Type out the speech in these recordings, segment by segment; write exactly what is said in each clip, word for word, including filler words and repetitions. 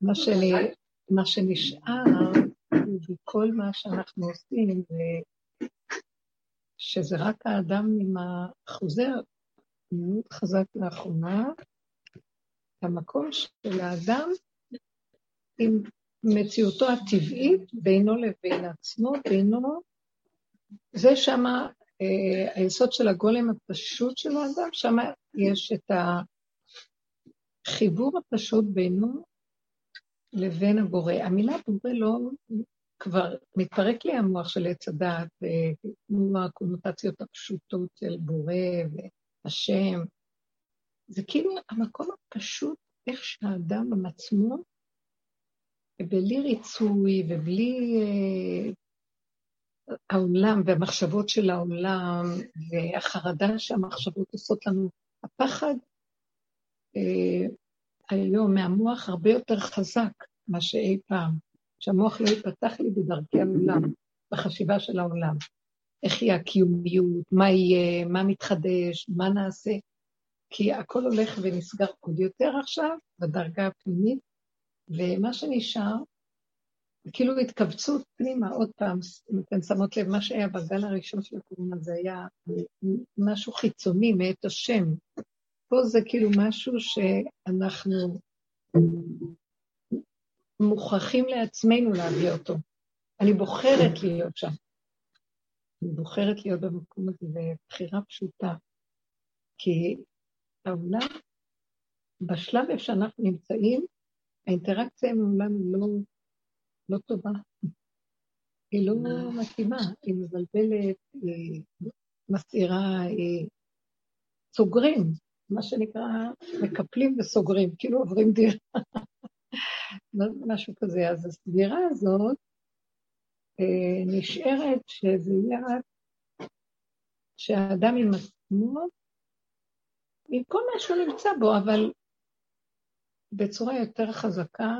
מה שאני, מה שנשאר, וכל מה שאנחנו עושים, שזה רק האדם עם החוזר, מאוד חזק לאחרונה, המקום של האדם עם מציאותו הטבעית, בינו לבין עצמו, בינו, זה שמה, היסוד של הגולם הפשוט של האדם, שמה יש את החיבור הפשוט בינו לבין הבורא. המילה בורא לא, כבר מתפרק לי המוח של עץ הדעת, כמו הקונוטציות הפשוטות של בורא והשם, זה כאילו המקום הפשוט, איך שהאדם במצמו, בלי ריצוי ובלי העולם והמחשבות של העולם, והחרדה שהמחשבות עושות לנו, הפחד אה, היום מהמוח הרבה יותר חזק מה שאי פעם, שהמוח לא יפתח לי בדרכי העולם, בחשיבה של העולם, איך יהיה הקיומיות, מה יהיה, מה מתחדש, מה נעשה, כי הכל הולך ונסגר עוד יותר עכשיו, בדרגה הפנימית, ומה שנשאר, כאילו התכווצות פנימה, עוד פעם, אם אתן שמות לב, מה שהיה בגל הראשון של הקורונה, זה היה משהו חיצוני מאת השם. פה זה כאילו משהו שאנחנו מוכרחים לעצמנו להביא אותו. אני בוחרת להיות שם. אני בוחרת להיות במקום הזה, ובחירה פשוטה. כי העולם, בשלב שאנחנו נמצאים, האינטראקציה עם העולם לא... לא טובה, היא לא מתאימה, היא מזלבלת, היא מסעירה, היא סוגרים, מה שנקרא, מקפלים וסוגרים, כאילו עוברים דירה, משהו כזה. אז הסדירה הזאת נשארת שזה יהיה רק שהאדם עם עצמו, עם כל מה שהוא נמצא בו, אבל בצורה יותר חזקה,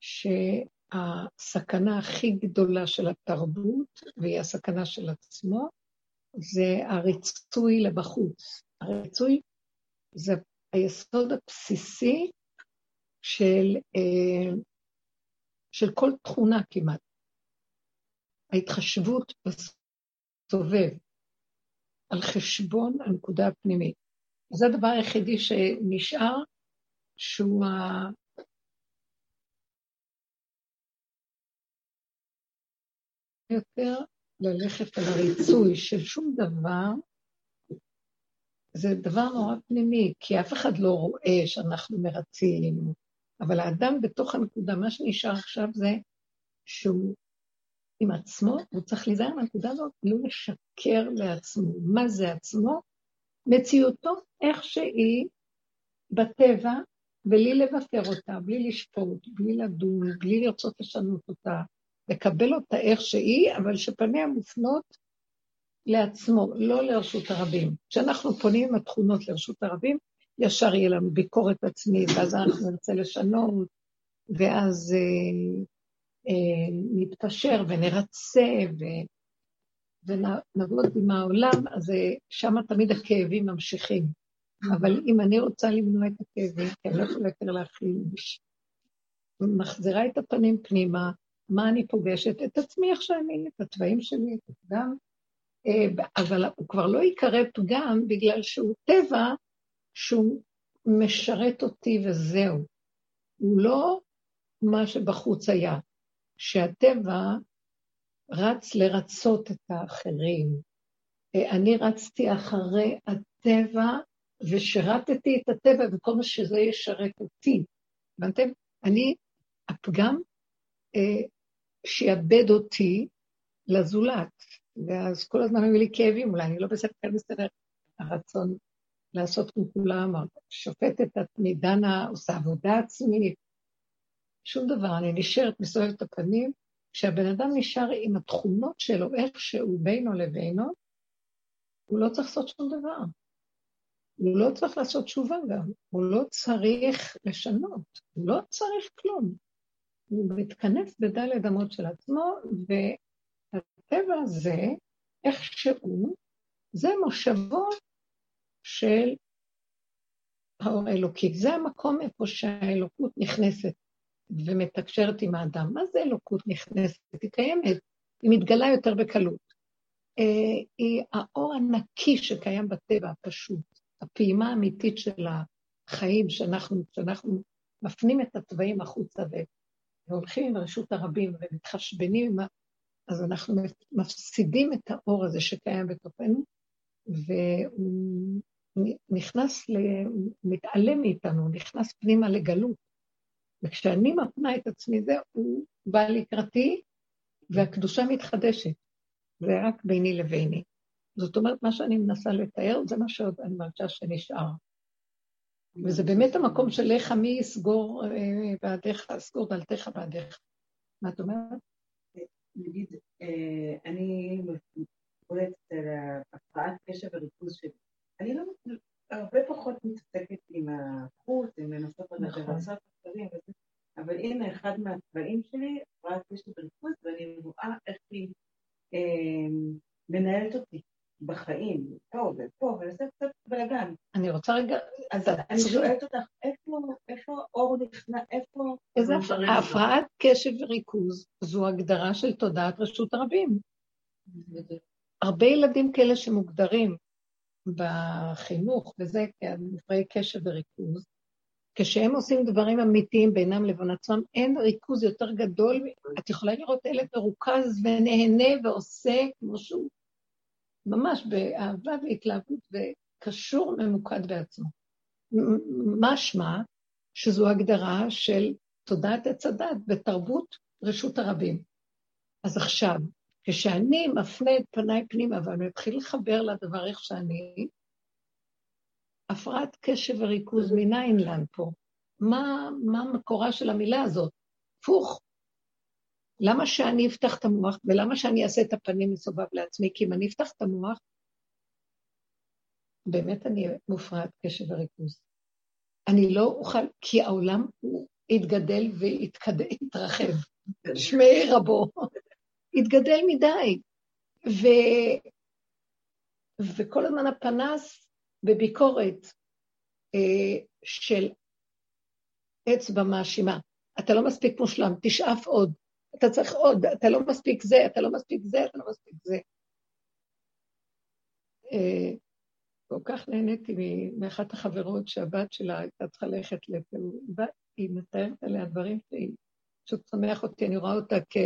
שהסכנה הכי גדולה של התרבות, והיא הסכנה של עצמו, זה הריצוי לבחוץ. הריצוי זה היסוד הבסיסי של, של כל תכונה כמעט. ההתחשבות בסובב על חשבון הנקודה הפנימית. זה הדבר היחידי שנשאר, שהוא ה... יותר ללכת על הריצוי של שום דבר, זה דבר נורא פנימי, כי אף אחד לא רואה שאנחנו מרצים, אבל האדם בתוך הנקודה, מה שנשאר עכשיו זה שהוא עם עצמו, הוא צריך להיזהר מהנקודה הזאת, לא לשקר לעצמו. מה זה עצמו? מציאותו איך שהיא בטבע, בלי לבקר אותה, בלי לשפוט, בלי לדון, בלי לרצות לשנות אותה, לקבל אותה איך שהיא, אבל שפניה מופנות לעצמו, לא לרשות הרבים. כשאנחנו פונים עם התכונות לרשות הרבים, ישר יהיה לנו ביקורת עצמית, ואז אנחנו נרצה לשנות, ואז אה, אה, נתפשר ונרצה, ו, ונעבוד עם העולם, אז שם תמיד הכאבים ממשיכים. אבל אם אני רוצה למנוע את הכאבים, כי אני לא יכולה יותר להכיל, מחזירה את הפנים פנימה, מה אני פוגשת? את עצמי איך שאני, את התוואים שלי, את הפגם, אבל הוא כבר לא יקרא פגם בגלל שהוא טבע, שהוא משרת אותי וזהו. הוא לא מה שבחוץ היה, שהטבע רץ לרצות את האחרים. אני רצתי אחרי הטבע ושרתתי את הטבע וכל מה שזה ישרת אותי. ואתם, אני, הפגם, שיאבד אותי לזולת, ואז כל הזמן היו לי כאבים, אולי אני לא בסדר, בסדר, הרצון לעשות כמו כולם, שופטת עצמי, דנה, עושה עבודה עצמית, שום דבר, אני נשארת מסובבת הפנים, כשהבן אדם נשאר עם התכונות שלו, איך שהוא בינו לבינו, הוא לא צריך לעשות שום דבר, הוא לא צריך לעשות תשובה גם, הוא לא צריך לשנות, הוא לא צריך כלום, הוא מתכנס בדלת אמות של עצמו, והטבע הזה, איכשהו, זה מושבו של האור האלוקי. זה המקום איפה שהאלוקות נכנסת ומתקשרת עם האדם. מה זה אלוקות נכנסת? היא קיימת, היא מתגלה יותר בקלות. היא האור הנקי שקיים בטבע, פשוט. הפעימה האמיתית של החיים שאנחנו, שאנחנו מפנים את הטבעים החוצה והולכים עם רשות הרבים ומתחשבנים עם ה... אז אנחנו מפסידים את האור הזה שקיים בתוכנו, והוא נכנס, ל... מתעלם מאיתנו, נכנס פנימה לגלות. וכשאני מפנה את עצמי זה, הוא בא לקראתי, והקדושה מתחדשת. זה רק ביני לביני. זאת אומרת, מה שאני מנסה לתאר, זה מה שעוד אני מרגישה שנשאר. וזה באמת המקום של לך מי יסגור בעדיך, סגור דלתך בעדיך. מה את אומרת? נגיד, אני מפולצת על הפרעת קשב וריכוז שלי. אני לא הרבה פחות מתעסקת עם החוץ, עם לנסות ולנסות אחרים, אבל הנה אחד מהצבעים שלי, הפרעת קשב וריכוז, ואני רואה איך היא מנהלת אותי בחיים, פה ופה, וזה קצת בלגן. אני רוצה רגע... אז אני שואלת אותך, איפה אור נכנע, איפה... איזה הפרעת קשב וריכוז, זו הגדרה של תודעת רשות הרבים. הרבה ילדים כאלה שמוגדרים בחינוך, וזה כמפרעי קשב וריכוז, כשהם עושים דברים אמיתיים בינם לבין עצמם, אין ריכוז יותר גדול, את יכולה לראות ילד מרוכז ונהנה ועושה כמו שהוא, ממש באהבה והתלהבות וקשור ממוקד בעצמו. משמע שזו הגדרה של תודעת הצדת בתרבות רשות הרבים. אז עכשיו, כשאני מפנה את פניי פנימה, אבל אני מתחיל לחבר לדבר איך שאני, הפרעת קשב וריכוז מניין לן פה. מה, מה המקורה של המילה הזאת? פוך. למה שאני אפתח את המוח, ולמה שאני אעשה את הפנים מסובב לעצמי? כי אם אני אפתח את המוח, באמת אני מופרעת קשב וריכוז. אני לא אוכל, כי העולם הוא יתגדל ויתרחב. שמי רבו. יתגדל מדי. ו... וכל הזמן הפנס, בביקורת אה, של אצבע מאשימה. אתה לא מספיק מושלם, תשאף עוד, אתה צריך עוד, אתה לא מספיק זה, אתה לא מספיק זה, אתה לא מספיק זה. אה, כל כך נהניתי מאחת החברות שהבת שלה הייתה צריכה ללכת לפעולה, היא מתארת עליה דברים שהיא פשוט שמח אותי, אני רואה אותה כ...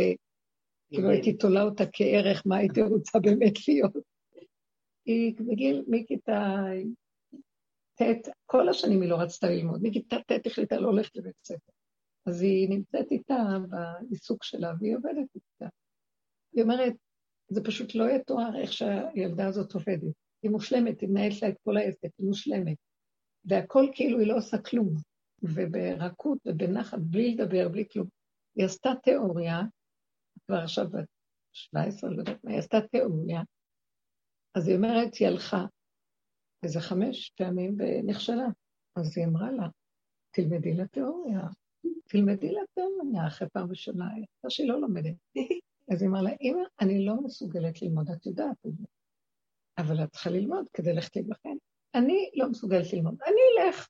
כאילו הייתי תולה אותה כערך, מה הייתי רוצה באמת להיות. היא בגיל, מכיתה ת', כל השנים היא לא רצתה ללמוד, מכיתה ת' החליטה לא הולכת לבית ספר. אז היא נמצאת איתה בעיסוק שלה, והיא עובדת איתה. היא אומרת, זה פשוט לא יתואר איך שהילדה הזאת עובדת. היא מושלמת, היא מנהלת לה את כל העסק, היא מושלמת. והכל כאילו היא לא עושה כלום, וברכות ובנחת, בלי לדבר, בלי כלום. היא עשתה תיאוריה, כבר עכשיו ב-שבע עשרה, לא יודעת מה, היא עשתה תיאוריה, אז היא אומרת, היא הלכה, וזה חמש פעמים ונכשלה. אז היא אמרה לה, תלמדי לתיאוריה, תלמדי לתיאוריה, אחרי פעם ראשונה, הייתה שהיא לא לומדת. אז היא אמרה לה, אמא, אני לא מסוגלת ללמוד, את יודעת, אבל את צריכה ללמוד כדי ללכת לבחן. אני לא מסוגלת ללמוד, אני אלך.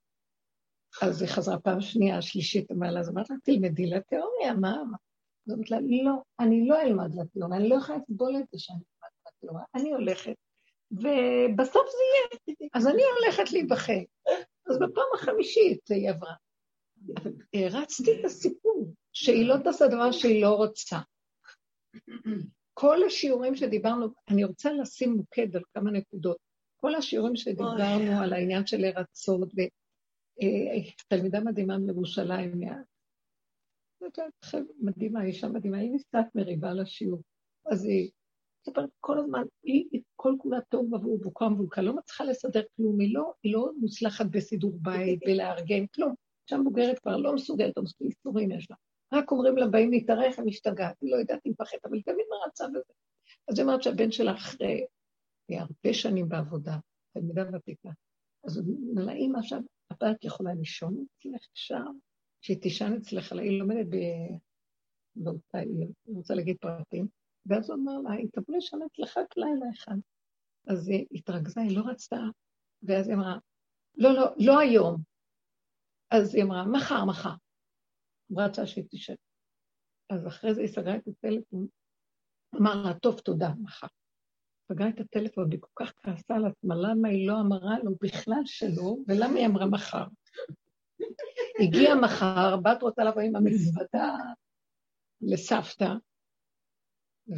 אז היא חזרה פעם שנייה, השלישית, אמרה לה, אז אמרת לה, תלמדי לתיאוריה, מה? אז אמרת לה, לא, אני לא אלמד לתיאוריה, אני לא יכולה לסבול את זה שאני אלמד לתיאוריה, אני הולכת. ובסוף זה יהיה, אז אני הולכת להיבחן. אז בפעם החמישית היא עברה. הרצתי את הסיפור, שהיא לא תעשה דבר שהיא לא רוצה. כל השיעורים שדיברנו, אני רוצה לשים מוקד על כמה נקודות, כל השיעורים שדיברנו על העניין של הרצות, תלמידה מדהימה מירושלים, מדהימה, אישה מדהימה, היא ניסת מריבה לשיעור, אז היא, ספרת כל הזמן, היא כל כולה טוב עבור בוקה מבוקה, לא מצליחה לסדר כלום, היא לא, היא לא מוצלחת בסידור בית, בלארגן, כלום. שם בוגרת כבר לא מסוגלת, לא מסוגלת איסורים יש לה. רק אומרים לה, באים להתארך, היא משתגעת, היא לא יודעת, היא מפחדת, אבל היא תמיד מרצה בזה. אז היא אמרת שהבן שלה אחרי, היא הרבה שנים בעבודה, תלמידה ותיקה, אז היא נעלה, אימא עכשיו, הבת יכולה לישון אצלך שם, שהיא תישן אצלך, היא לומדת ב... לא רוצה להגיד פרטים, ואז הוא אמר לה, היא תבוא לשם אצלך רק לילה אחד. אז היא התרגזה, היא לא רצתה, ואז היא אמרה, לא, לא, לא היום, אז היא אמרה, מחר, מחר. רצה שתשאל. אז אחרי זה היא סגרה את הטלפון, אמרה לה, טוב, תודה, מחר. סגרה את הטלפון, היא כל כך כעסה על עצמה, למה היא לא אמרה לו בכלל שלא, ולמה היא אמרה מחר? הגיע מחר, בת רוצה לבוא עם המזוודה לסבתא,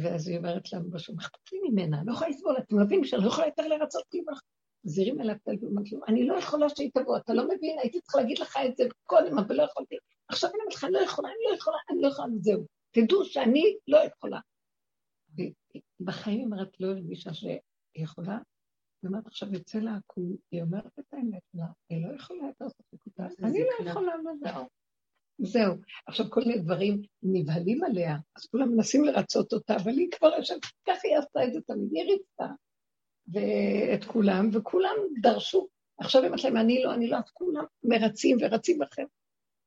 ואז היא אומרת לה, משהו, מחפצים ממנה, לא יכולה לסבול, אתם מבינים שלא יכולה יותר לרצות כמוך. זירים אליו תלבי ומתלו, אני לא יכולה שהיא תבוא, אתה לא מבין, הייתי צריך להגיד לך את זה קודם, אבל לא יכולתי. עכשיו אני אמרתי לך, לא יכולה, אני לא יכולה, אני לא יכולה, זהו. תדעו שאני לא יכולה. בחיים אמרת לא הרגישה שהיא יכולה, ואומרת עכשיו יצא לה עקום, היא אומרת את האמת לה, היא לא יכולה את הספקותה, אני לא יכולה, וזהו. זהו. עכשיו כל מיני דברים נבהלים עליה, אז כולם מנסים לרצות אותה, אבל היא כבר עכשיו, כך היא עשתה את זה תמיד, היא ריצתה. ואת כולם, וכולם דרשו. עכשיו אמרת להם, אני לא, אני לא, אז כולם מרצים ורצים אחר.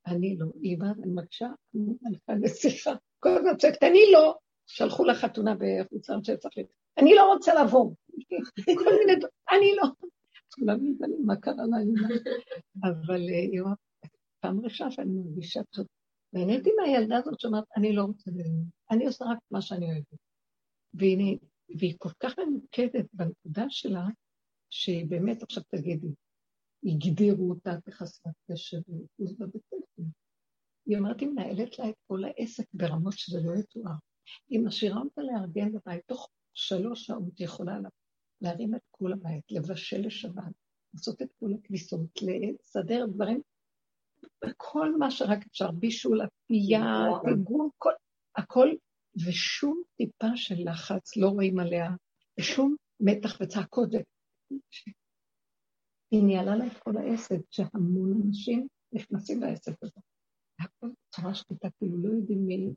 אני לא, איבא, אני מקשה, אני הלכה לשיחה. כל הזמן צועקת, אני לא. שלחו לחתונה בחוצרן שצריך לתת. אני לא רוצה לעבור. כל מיני דברים, אני לא. כולם נדעים, מה קרה להם? אבל איבא, פעם ראשונה שאני מרגישה זאת. והנהלתי מהילדה הזאת שאומרת, אני לא רוצה להם. אני עושה רק מה שאני אוהבת. והנה, והיא כל כך ממוקדת בנקודה שלה, שהיא באמת עכשיו תגידי, היא גדירו אותה כחסרת קשר, וריכוז בבית ספר. היא אומרת, היא מנהלת לה את כל העסק ברמות שזה לא יתואר. היא משאירה אותה לארגן בבית, תוך שלוש שעות יכולה לה, להרים את כל הבית, לבשל לשבת, לעשות את כל הכניסות, לסדר דברים, כל מה שרק אפשר, בישול, הפייה, תגור, כל, הכל, ושום טיפה של לחץ לא רואים עליה, ושום מתח וצעקות. היא ניהלה לה את כל העסק, שהמון אנשים נכנסים לעסק הזה. הכל צורה שקטה, כאילו לא יודעים מי,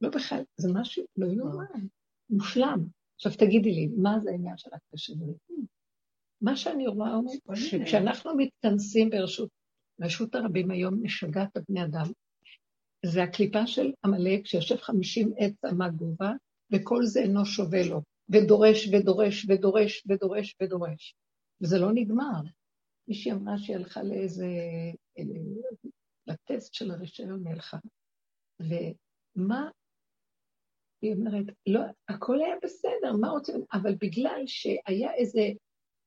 לא בכלל, זה משהו לא יאומן, מושלם. עכשיו תגידי לי, מה זה העניין של הקשר? מה שאני רואה, כשאנחנו מתכנסים ברשות, רשות הרבים היום נשגעת בני אדם, זה הקליפה של המלאק שיושב חמישים עץ עמה גובה, וכל זה אינו שווה לו, ודורש ודורש ודורש ודורש ודורש. וזה לא נגמר. מישהי אמרה שהיא הלכה לאיזה, לטסט של הרישיון הלכה. ומה, היא אומרת, לא, הכל היה בסדר, מה רוצים? אבל בגלל שהיה איזה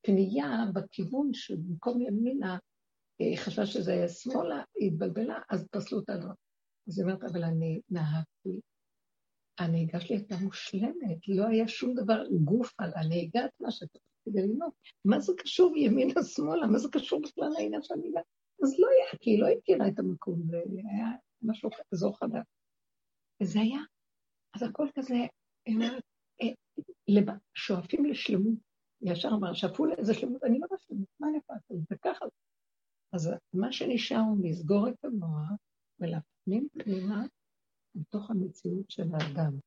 פנייה בכיוון שבמקום ימינה, היא חשבה שזה היה שמאלה, היא התבלבלה, אז פסלו אותה לא. אז היא אומרת, אבל אני נהגתי, הנהיגה שלי הייתה מושלמת, לא היה שום דבר גוף על הנהיגה, את מה שאתה כדי ללמוד, מה זה קשור ימינה שמאלה, מה זה קשור בכלל לעניין של הנהיגה? אז לא היה, כי היא לא הכירה את המקום, זה היה משהו זור חדש. וזה היה, אז הכל כזה, שואפים לשלמות, ישר אמר, שואפו לאיזה שלמות, אני לא שלמות, מה נפעתי? זה ככה. אז מה שנשאר הוא לסגור את המוח, ולהפנים פנימה בתוך המציאות של האדם,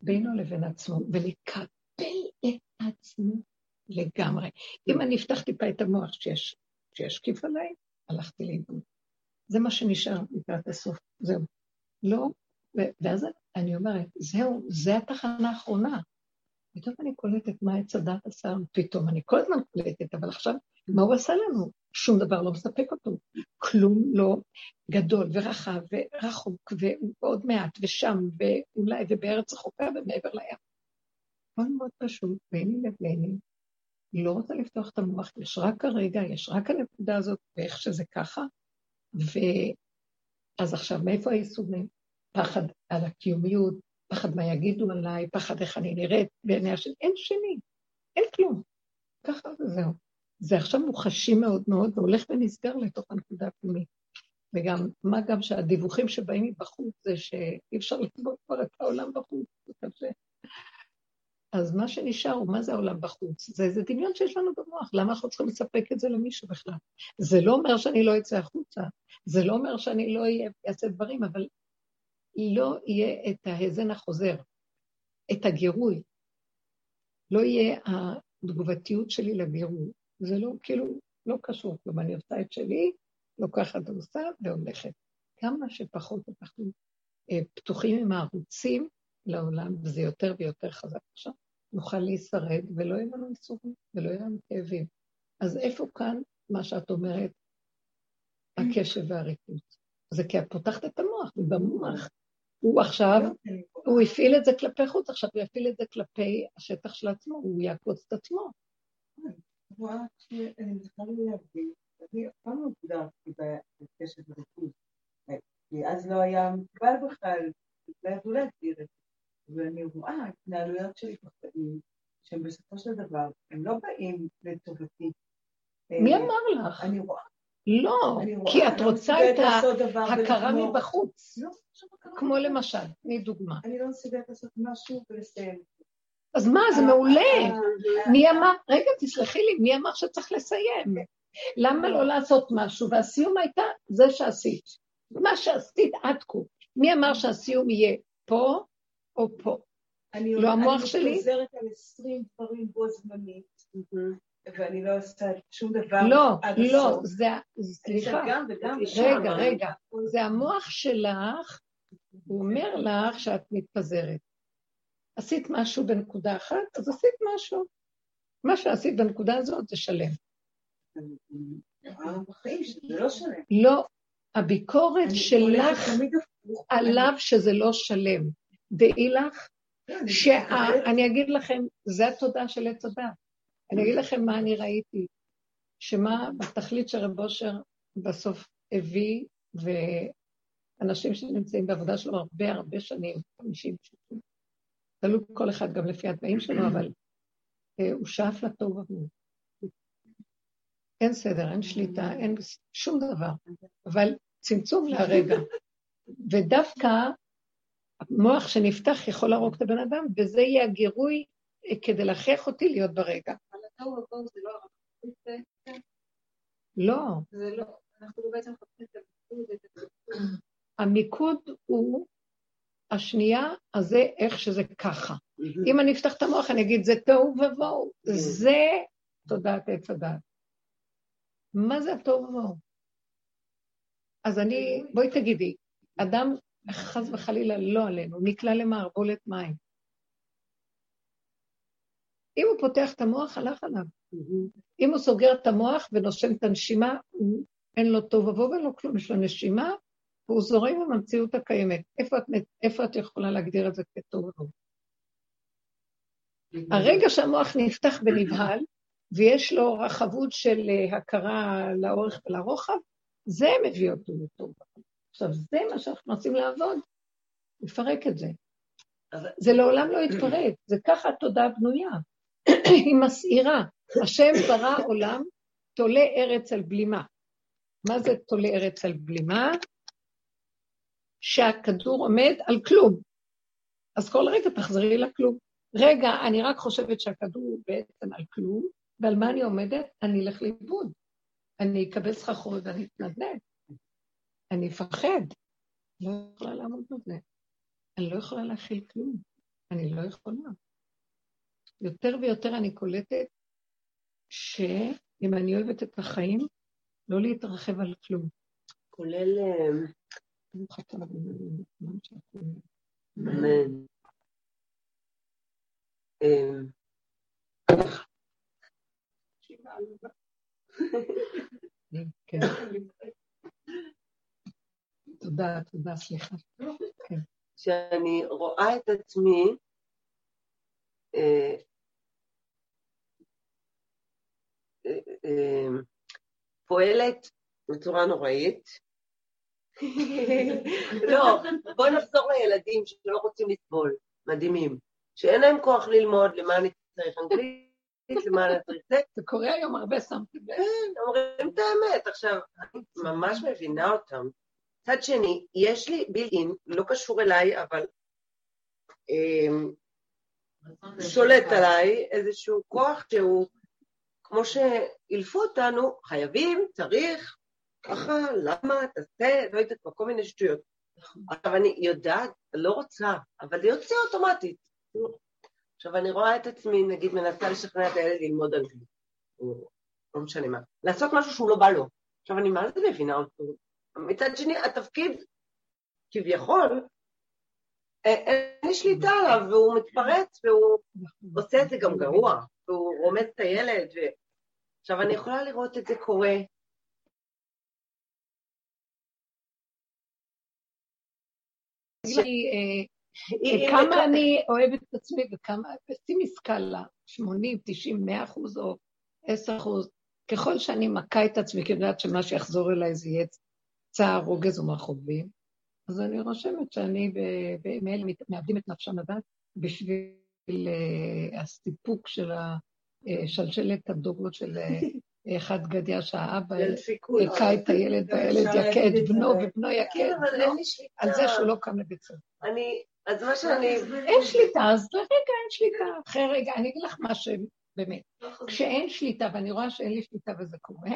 בינו לבין עצמו, ולקבל את עצמו לגמרי. אם אני אפתח טיפה את המוח שיש, שישקיף עליי, הלכתי לאיבוד. זה מה שנשאר לקראת הסוף, זהו. לא, ואז אני אומרת, זהו, זה התחנה האחרונה. פתאום אני קולטת מה הצדת עשה, פתאום אני כל הזמן קולטת, אבל עכשיו, מה הוא עשה לנו? שום דבר לא מספק אותו, כלום לא גדול ורחב ורחוק ועוד מעט ושם ואולי ובארץ רחוקה ומעבר לים. מאוד מאוד פשוט, ביני לביני, לא רוצה לפתוח את המוח, יש רק הרגע, יש רק הנקודה הזאת ואיך שזה ככה, ואז עכשיו מאיפה הייסומים? פחד על הקיומיות, פחד מה יגידו עליי, פחד איך אני נראית בעיני השני, אין שני, אין כלום, ככה וזהו. זה עכשיו מוחשי מאוד מאוד, והולך ונסגר לתוך הנקודה הפנימית. וגם, מה גם שהדיווחים שבאים מבחוץ, זה שאי אפשר לסבור כבר את העולם בחוץ, זה כזה. אז מה שנשאר הוא, מה זה העולם בחוץ? זה איזה דמיון שיש לנו במוח, למה אנחנו צריכים לספק את זה למישהו בכלל? זה לא אומר שאני לא אצא החוצה, זה לא אומר שאני לא אעשה דברים, אבל לא יהיה את ההזן החוזר, את הגירוי, לא יהיה התגובתיות שלי לגירוי, זה לא, כאילו, לא קשור, כלומר, אני עושה את שלי, לוקחת עושה והולכת. כמה שפחות אנחנו פתוחים עם הערוצים לעולם, וזה יותר ויותר חזק עכשיו, נוכל להישרד, ולא יהיה לנו איסורים, ולא יהיה לנו כאבים. אז איפה כאן, מה שאת אומרת, הקשב והריקות. זה כי את פותחת את המוח, ובמוח הוא עכשיו, הוא הפעיל את זה כלפי חוץ, עכשיו הוא יפעיל את זה כלפי השטח של עצמו, הוא יעקוץ את עצמו. הוא רואה שאני צריכה להבין, אני פעם הוגדרתי בקשב וריקות, כי אז לא היה מקבל בכלל, זה אולי להגדיר את זה, ואני רואה את נעלויות שלי בחיים, שהם בסופו של דבר, הם לא באים לטובתי. מי אמר לך? אני רואה. לא, כי את רוצה את ההכרה מבחוץ. כמו למשל, אני דוגמה. אני לא מסוגלת לעשות משהו ולסיים. אז מה, זה מעולה. מי אמר, רגע, תסלחי לי, מי אמר שצריך לסיים? למה לא לעשות משהו? והסיום הייתה זה שעשית. מה שעשית עד כה. מי אמר שהסיום יהיה פה או פה? לא המוח שלי? אני חוזרת על עשרים דברים בו זמנית. ואני לא עושה שום דבר עד הסוף. לא, לא, זה... סליחה. רגע, רגע. זה המוח שלך, הוא אומר לך שאת מתפזרת. עשית משהו בנקודה אחת, אז עשית משהו. מה שעשית בנקודה הזאת זה שלם. זה לא שלם. לא, הביקורת שלך עליו שזה לא שלם. דעי לך, שאני אגיד לכם, זה התודעה של התודעה. אני אגיד לכם מה אני ראיתי, שמה בתכלית שרב אושר בסוף הביא, ואנשים שנמצאים בעבודה שלו הרבה הרבה שנים, חמישים שנים, תלוי כל אחד גם לפי התנאים שלו, אבל הוא שאף לטוב עבור. אין סדר, אין שליטה, אין שום דבר, אבל צמצום להרגע. ודווקא המוח שנפתח יכול להרוג את הבן אדם, וזה יהיה הגירוי, כדי להכריח אותי להיות ברגע. אבל התוהו ובוהו זה לא הרב. לא. זה לא. אנחנו בעצם חפשים את המיקוד. המיקוד הוא השנייה הזה איך שזה ככה. אם אני אפתח את המוח אני אגיד זה תוהו ובוהו. זה תודעת עץ הדעת. מה זה התוהו ובוהו? אז אני, בואי תגידי, אדם חס וחלילה לא עלינו, נקלע למערבולת מים. אם הוא פותח את המוח, הלך עליו. אם הוא סוגר את המוח ונושם את הנשימה, אין לו טוב ובוא ואין לו כלום, יש לו נשימה, והוא זורם עם המציאות הקיימת. איפה את, איפה את יכולה להגדיר את זה כטוב ובוא? הרגע שהמוח נפתח בנבהל, ויש לו רחבות של הכרה לאורך ולרוחב, זה מביא אותו לטוב ובוא. עכשיו, זה מה שאנחנו רוצים לעבוד, לפרק את זה. זה לעולם לא יתפרק, זה ככה התודעה בנויה. היא מסעירה. השם ברא עולם, תולה ארץ על בלימה. מה זה תולה ארץ על בלימה? שהכדור עומד על כלום. אז כל רגע תחזרי לכלום. רגע, אני רק חושבת שהכדור הוא בעצם על כלום, ועל מה אני עומדת? אני אלך לאיבוד. אני אקבל סחרחורת ואני אתנדנד. אני אפחד. לא יכולה לעמוד נדנד. אני לא יכולה להכיל כלום. אני לא יכולה. יותר ויותר אני קולטת שאם אני אוהבת את החיים, לא להתרחב על כלום. כולל... אמן. כן. תודה, תודה, סליחה. כן. שאני רואה את עצמי אה, אה, אה, פועלת בצורה נוראית. לא, בואו נחזור לילדים שלא רוצים לסבול, מדהימים, שאין להם כוח ללמוד למה אני צריך אנגלית, למה אני צריך זה. זה קורה היום הרבה סמכת. כן, אומרים את האמת, עכשיו, אני ממש מבינה אותם. צד שני, יש לי בילין, לא קשור אליי, אבל שולט עליי איזשהו כוח שהוא, כמו שאילפו אותנו, חייבים, צריך, ככה, למה, תעשה, לא יודעת, כל מיני שטויות. אבל אני יודעת, לא רוצה, אבל זה יוצא אוטומטית. עכשיו, אני רואה את עצמי, נגיד, מנסה לשכנע את הילד ללמוד אנגלית, או לא משנה מה, לעשות משהו שהוא לא בא לו. עכשיו, אני מה זה מבינה אותו? מצד שני, התפקיד כביכול, אין לי שליטה עליו, והוא מתפרץ, והוא עושה את זה גם גרוע, והוא רומד את הילד. עכשיו, אני יכולה לראות את זה קורה כמה אני אוהבת את עצמי וכמה, שימי סקאלה, שמונים, תשעים, מאה אחוז או עשרה אחוז, ככל שאני מכה את עצמי, כי אני יודעת שמה שיחזור אליי זה יהיה צער, רוגז ומרחובים, אז אני רושמת שאני במעל מאבדים את נפשם לדעת, בשביל הסיפוק של השלשלת הדוגלות של אחד גדיה שהאבא יקע את הילד, והילד יקע את בנו, ובנו יקע את בנו, על זה שהוא לא קם לבית סוף. אז מה שאני... אין שליטה, אז רגע אין שליטה, אחרי רגע, אני אגיד לך מה שבאמת, כשאין שליטה, ואני רואה שאין לי שליטה וזה קורה,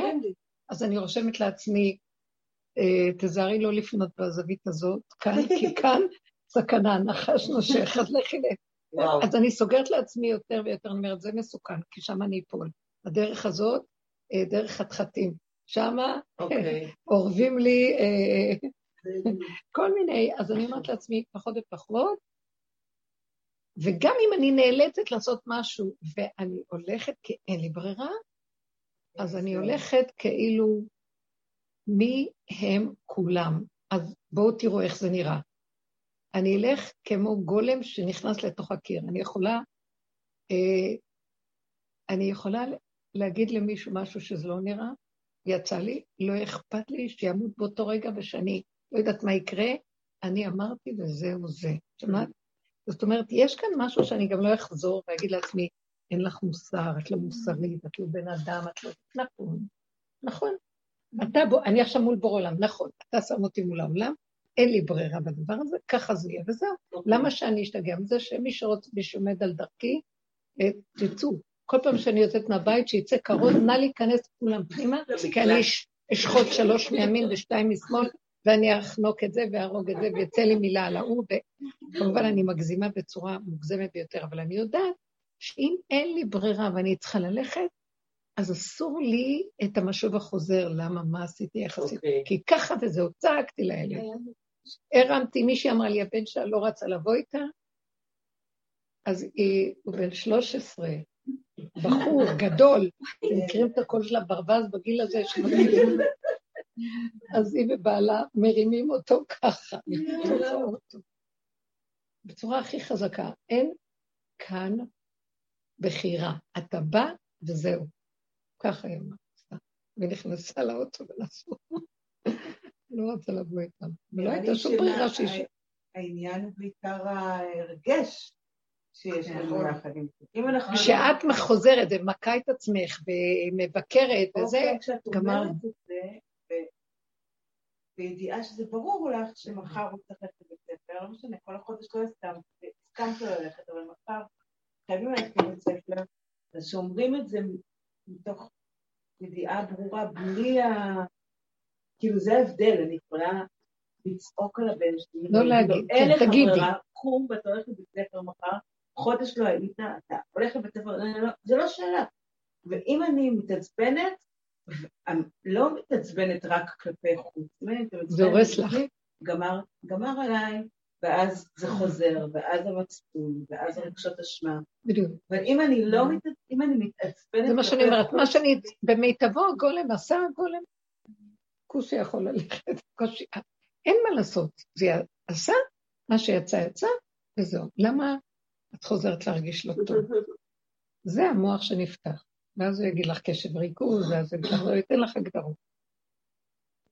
אז אני רושמת לעצמי, תזהרי לא לפנות בזווית הזאת, כאן, כי כאן סכנה, נחש נושך, אז לכי לך. אז אני סוגרת לעצמי יותר ויותר, אני אומרת, זה מסוכן, כי שם אני אפול. הדרך הזאת, דרך חתחתים. שם עורבים לי כל מיני, אז אני אומרת לעצמי, פחות ופחות, וגם אם אני נאלצת לעשות משהו, ואני הולכת כי אין לי ברירה, אז אני הולכת כאילו, מי הם כולם? אז בואו תראו איך זה נראה. אני אלך כמו גולם שנכנס לתוך הקיר. אני יכולה, אה, אני יכולה להגיד למישהו משהו שזה לא נראה, יצא לי, לא אכפת לי שימות באותו רגע ושאני לא יודעת מה יקרה, אני אמרתי וזהו זה. שמעת? זאת אומרת, יש כאן משהו שאני גם לא אחזור ואגיד לעצמי, אין לך מוסר, את לא מוסרית, את לא בן אדם, את לא... נכון, נכון. אתה בוא, אני עכשיו מול בור עולם, נכון, אתה שם אותי מול העולם, אין לי ברירה בדבר הזה, ככה זה יהיה וזהו. למה שאני אשתגע? זה שמי שעומד על דרכי, תצאו. כל פעם שאני יוצאת מהבית, שיצא קרוב, נא להיכנס כולם פנימה, כי אני אשחוט שלוש מימין ושתיים משמאל, ואני אחנוק את זה וארוג את זה, ויצא לי מילה על ההוא, וכמובן אני מגזימה בצורה מוגזמת ביותר, אבל אני יודעת שאם אין לי ברירה ואני צריכה ללכת, אז אסור לי את המשוב החוזר, למה, מה עשיתי, איך עשיתי, כי ככה וזהו, צעקתי לילד. הרמתי, מישהי אמרה לי, הבן שלה לא רצה לבוא איתה, אז הוא בן שלוש עשרה, בחור גדול, מכירים את הקול שלה ברווז בגיל הזה, אז היא ובעלה מרימים אותו ככה, בצורה הכי חזקה, אין כאן בחירה, אתה בא וזהו. ככה היא אמרת, ונכנסה לאוטו ולעשו, לא רצה לבוא איתם, ולא הייתה שום ברירה שיש. העניין הוא בעיקר הרגש שיש לנו יחדים. כשאת מחוזרת ומכה את עצמך ומבקרת וזה, גמר. בידיעה שזה ברור לך שמחר הוא צריך ללכת לבית ספר, לא משנה, כל החודש לא הסתם, הסתמת לא ללכת, אבל מחר חייבים ללכת לבית ספר, אז שאומרים את זה, מתוך ידיעה ברורה, בלי ה... כאילו זה ההבדל, אני יכולה לצעוק על הבן שלי. לא להגיד, כן, תגידי. קום, ואתה הולכת לבית ספר מחר, חודש לא היית, אתה הולך לבית ספר, זה לא שאלה. ואם אני מתעצבנת, לא מתעצבנת רק כלפי חוץ. זה הורס לך. גמר, גמר עליי, ואז זה חוזר, ואז המצפון, ואז הרגשות אשמה. בדיוק. ואם אני לא מתעצבנת... זה מה שאני אומרת, מה שאני... במיטבו הגולם, עשה הגולם, קושי יכול ללכת, קושי... אין מה לעשות, זה עשה, מה שיצא יצא, וזהו. למה את חוזרת להרגיש לא טוב? זה המוח שנפתח, ואז הוא יגיד לך קשב ריכוז, ואז הוא יגיד לך, לא ייתן לך הגדרות.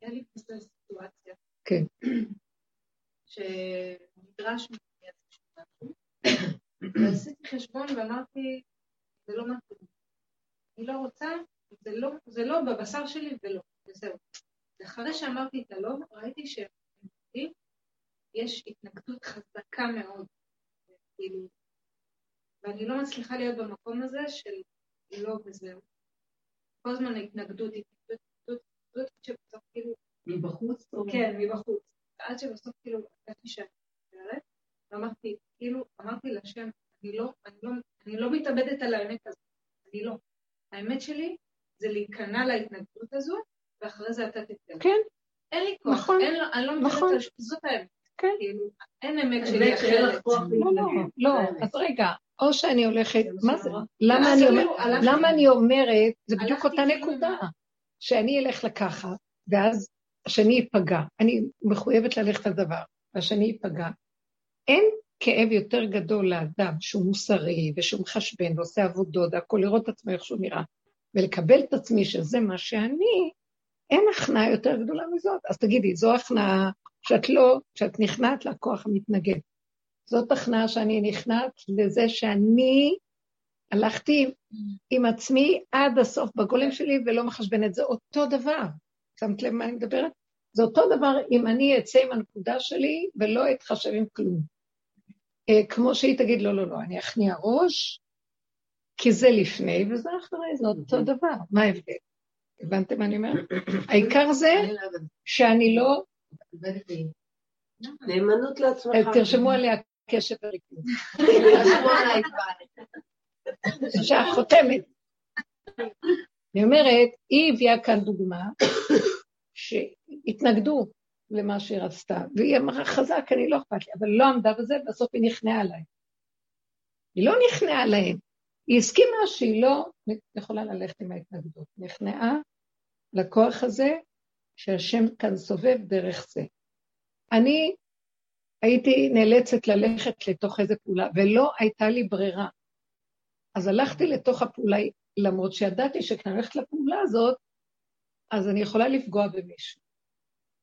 היה לי פסה סיטואציה. כן. שנדרש מפניית משהו, ועשיתי חשבון ואמרתי, זה לא מתאים. אני לא רוצה, זה לא, זה לא בבשר שלי ולא, וזהו. אחרי שאמרתי את הלא, ראיתי שבמפניתי יש התנגדות חזקה מאוד, כאילו, ואני לא מצליחה להיות במקום הזה של לא וזהו. כל הזמן ההתנגדות, התנגדות, התנגדות, שבסוף כאילו... מבחוץ? כן, מבחוץ. עד שבסוף כאילו הלכתי שאני מתארת, ואמרתי, כאילו, אמרתי לשם, אני לא, אני לא, אני לא מתאבדת על האמת הזאת, אני לא. האמת שלי זה להיכנע להתנגדות הזאת, ואחרי זה אתה תתאר. כן. אין לי כוח, נכון, אין, אני לא מתאבדת נכון. על זאת האמת. כן. כאילו, אין אמת שלי אחרת. לא, לא, לא, אז רגע, או שאני הולכת, מה זה? למה אני אומרת, למה אני אומרת, זה בדיוק אותה נקודה, שאני אלך לקחת, ואז, השני ייפגע, אני מחויבת ללכת לדבר, והשני ייפגע, אין כאב יותר גדול לאדם שהוא מוסרי ושהוא מחשבן ועושה עבודות, הכל לראות את עצמו איך שהוא נראה, ולקבל את עצמי שזה מה שאני, אין הכנעה יותר גדולה מזאת. אז תגידי, זו הכנעה שאת לא, שאת נכנעת לכוח המתנגד. זאת הכנעה שאני נכנעת לזה שאני הלכתי עם, עם עצמי עד הסוף בגולם שלי ולא מחשבנת. זה אותו דבר. שמת לב מה אני מדברת? זה אותו דבר אם אני אצא עם הנקודה שלי ולא אתחשב עם כלום. אה, כמו שהיא תגיד, לא, לא, לא, אני אכניע ראש, כי זה לפני וזה אחרי, זה אותו דבר. מה ההבדל? הבנתם מה אני אומרת? העיקר זה שאני לא... נאמנות לעצמך. תרשמו עליה קשב וריכוז. שהחותמת. אני אומרת, היא הביאה כאן דוגמה שהתנגדו למה שהיא רצתה, והיא אמרה חזק, אני לא אכפת לי, אבל לא עמדה בזה, בסוף היא נכנעה להם. היא לא נכנעה להם, היא הסכימה שהיא לא יכולה ללכת עם ההתנגדות, נכנעה לכוח הזה שהשם כאן סובב דרך זה. אני הייתי נאלצת ללכת לתוך איזה פעולה, ולא הייתה לי ברירה. אז הלכתי לתוך הפעולה, למרות שידעתי שכן הלכת לפעולה הזאת, אז אני יכולה לפגוע במישהו.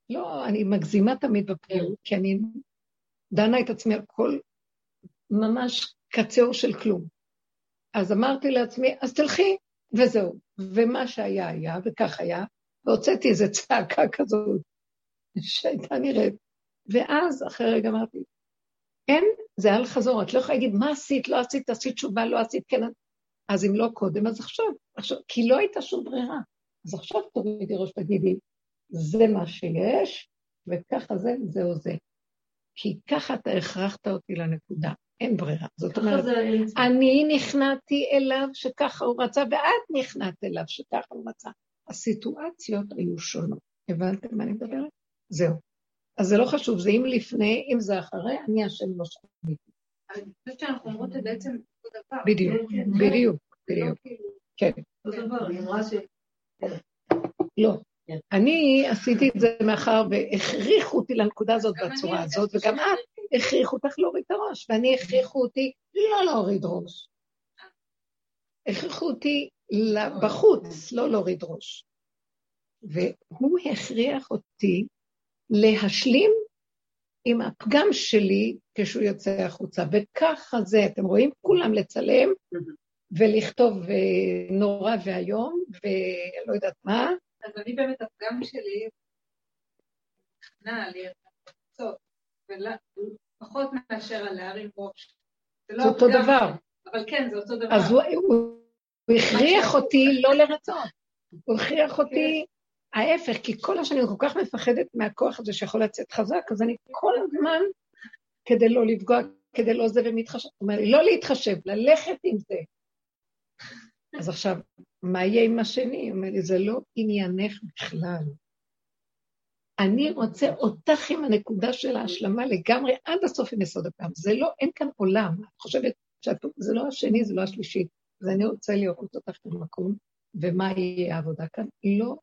לא, אני מגזימה תמיד בפעילות, כי אני דנה את עצמי על כל ממש קצור של כלום. אז אמרתי לעצמי, אז תלכי, וזהו. ומה שהיה היה, וכך היה, והוצאתי איזו צעקה כזאת, שהייתה נראית. ואז, אחרי רגע אמרתי, אין, זה היה לחזור, את לא יכולה להגיד, מה עשית, לא עשית, עשית תשובה, לא עשית, כן. אז אם לא קודם, אז עכשיו, עכשיו כי לא הייתה שום ברירה. אז עכשיו תורידי ראש, תגידי, זה מה שיש, וככה זה, זהו זה. כי ככה אתה הכרחת אותי לנקודה, אין ברירה. זאת אומרת, אני נכנעתי אליו שככה הוא רצה, ואת נכנעת אליו שככה הוא רצה. הסיטואציות היו שונות. הבנתם מה אני מדברת? זהו. אז זה לא חשוב, זה אם לפני, אם זה אחרי, אני אשם לא שמי. אני חושבת שאנחנו אומרות את בעצם אותו דבר. בדיוק, בדיוק, בדיוק. כן. אותו דבר, היא אמרה ש... לא. אני עשיתי את זה מאחר והכריחו אותי לנקודה הזאת בצורה הזאת, וגם את הכריחו אותך להוריד את הראש, ואני הכריחו אותי לא להוריד ראש. הכריחו אותי בחוץ לא להוריד ראש. והוא הכריח אותי להשלים עם הפגם שלי כשהוא יוצא החוצה. וככה זה, אתם רואים? כולם לצלם ולכתוב נורא והיום, ולא יודעת מה. אז אני באמת הפגם שלי נכנע לי את הפרצות, פחות מאשר על להרים ראש. זה אותו דבר. אבל כן, זה אותו דבר. אז הוא הכריח אותי לא לרצות. הוא הכריח אותי ההפך, כי כל השני אני כל כך מפחדת מהכוח הזה שיכול לצאת חזק, אז אני כל הזמן, כדי לא לפגוע, כדי לא זה ומתחשב, זאת אומרת, לא להתחשב, ללכת עם זה. אז עכשיו, מה יהיה עם השני? אומר לי, זה לא עניינך בכלל. אני רוצה אותך עם הנקודה של ההשלמה לגמרי, עד הסוף עם יסוד הפעם. זה לא, אין כאן עולם. את חושבת שזה לא השני, זה לא השלישי. אז אני רוצה לראות אותך במקום, ומה יהיה העבודה כאן? לא.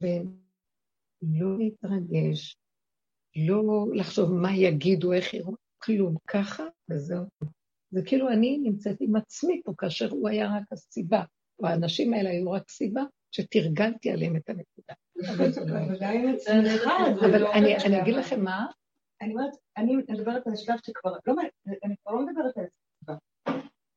ולא להתרגש, לא לחשוב מה יגידו, איך יראו, כלום, ככה, וזהו. זה כאילו אני נמצאת עם עצמי פה, כאשר הוא היה רק הסיבה, או האנשים האלה היו רק סיבה, שתרגלתי עליהם את הנקודה. אבל אני אגיד לכם מה, אני אומרת, אני מדברת על השלב שכבר, אני כבר לא מדברת על הסיבה.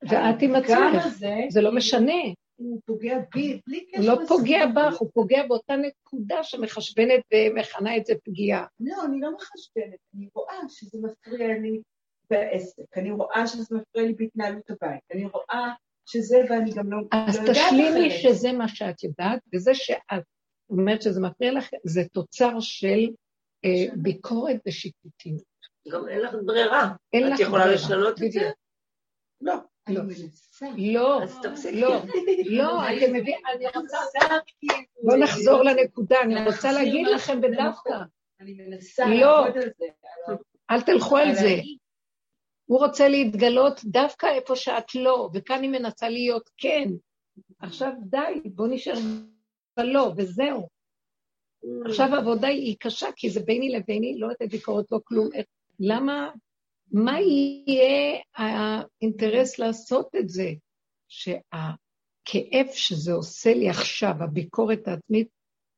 ואת עם עצמך, זה לא משנה. הוא פוגע בי, בלי קשר. הוא לא פוגע בך, הוא פוגע באותה נקודה שמחשבנת ומכנה את זה פגיעה. לא, אני לא מחשבנת, אני רואה שזה מפריע לי בעסק, אני רואה שזה מפריע לי בהתנהלות הבית, אני רואה שזה ואני גם לא... אז תשלימי שזה מה שאת יודעת, וזה שאת אומרת שזה מפריע לך, זה תוצר של ביקורת ושיפוטיות. גם אין לך ברירה. את יכולה לשנות את זה? לא. לא, לא, לא, לא, אתם מביאים, אני רוצה, בוא נחזור לנקודה, אני רוצה להגיד לכם בדווקא, לא, אל תלכו על זה, הוא רוצה להתגלות דווקא איפה שאת לא, וכאן היא מנסה להיות כן, עכשיו די, בוא נשאר בלא, וזהו, עכשיו העבודה היא קשה, כי זה ביני לביני, לא לתת ביקורת, לא כלום, למה מה יהיה האינטרס לעשות את זה? שהכאב שזה עושה לי עכשיו, הביקורת העצמית,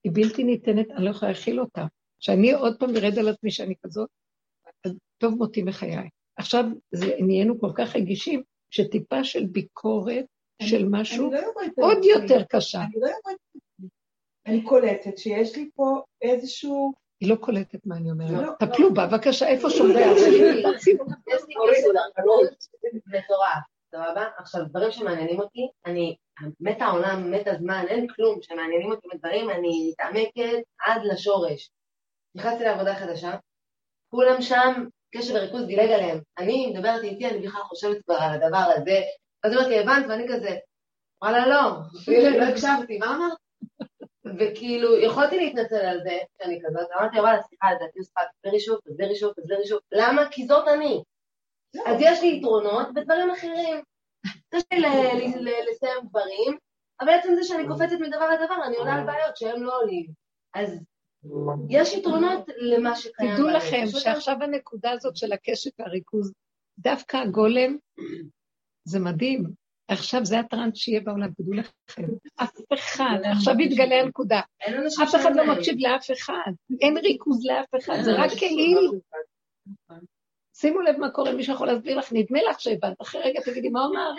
היא בלתי ניתנת, אני לא יכולה להכיל אותה. שאני עוד פעם ירד על עצמי שאני כזאת, טוב מותי מחיי. עכשיו זה, נהיינו כל כך רגישים, שטיפה של ביקורת, אני, של משהו לא עוד יותר, יותר קשה. אני לא יודעת. אני קולטת שיש לי פה איזשהו... היא לא קולטת מה אני אומרת. תפלו בה, בבקשה, איפה שומע? יש לי כסודנות מטורף, סבבה? עכשיו, דברים שמעניינים אותי, אני מת העולם, מת הזמן, אין כלום שמעניינים אותי בדברים, אני מתעמקת עד לשורש. נכנסתי לעבודה חדשה, כולם שם, קשב וריכוז דילג עליהם. אני מדברת איתי, אני בכלל חושבת כבר על הדבר הזה, אז אומרת לי, הבנת, ואני כזה, וואלה לא, לא הקשבתי, מה אמרת? וכאילו, יכולתי להתנצל על זה, שאני כזאת, אמרתי, וואלה, סליחה, זה תיוספק, תסברי שוב, תסברי שוב, תסברי שוב, למה? כי זאת אני. אז יש לי יתרונות בדברים אחרים. קשה לסיים דברים, אבל בעצם זה שאני קופצת מדבר לדבר, אני עולה על בעיות שהם לא עולים. אז יש יתרונות למה שקיים. תדעו לכם שעכשיו הנקודה הזאת של הקשב והריכוז, דווקא הגולם, זה מדהים. עכשיו זה הטרנד שיהיה בעולם, תדעו לכם, אף אחד, עכשיו יתגלה הנקודה, אף אחד לא מקשיב לאף אחד, אין ריכוז לאף אחד, זה רק כאילו, שימו לב מה קורה, מי שיכול להסביר לך, נדמה לך שהבנת, אחרי רגע תגידי, מה אומר?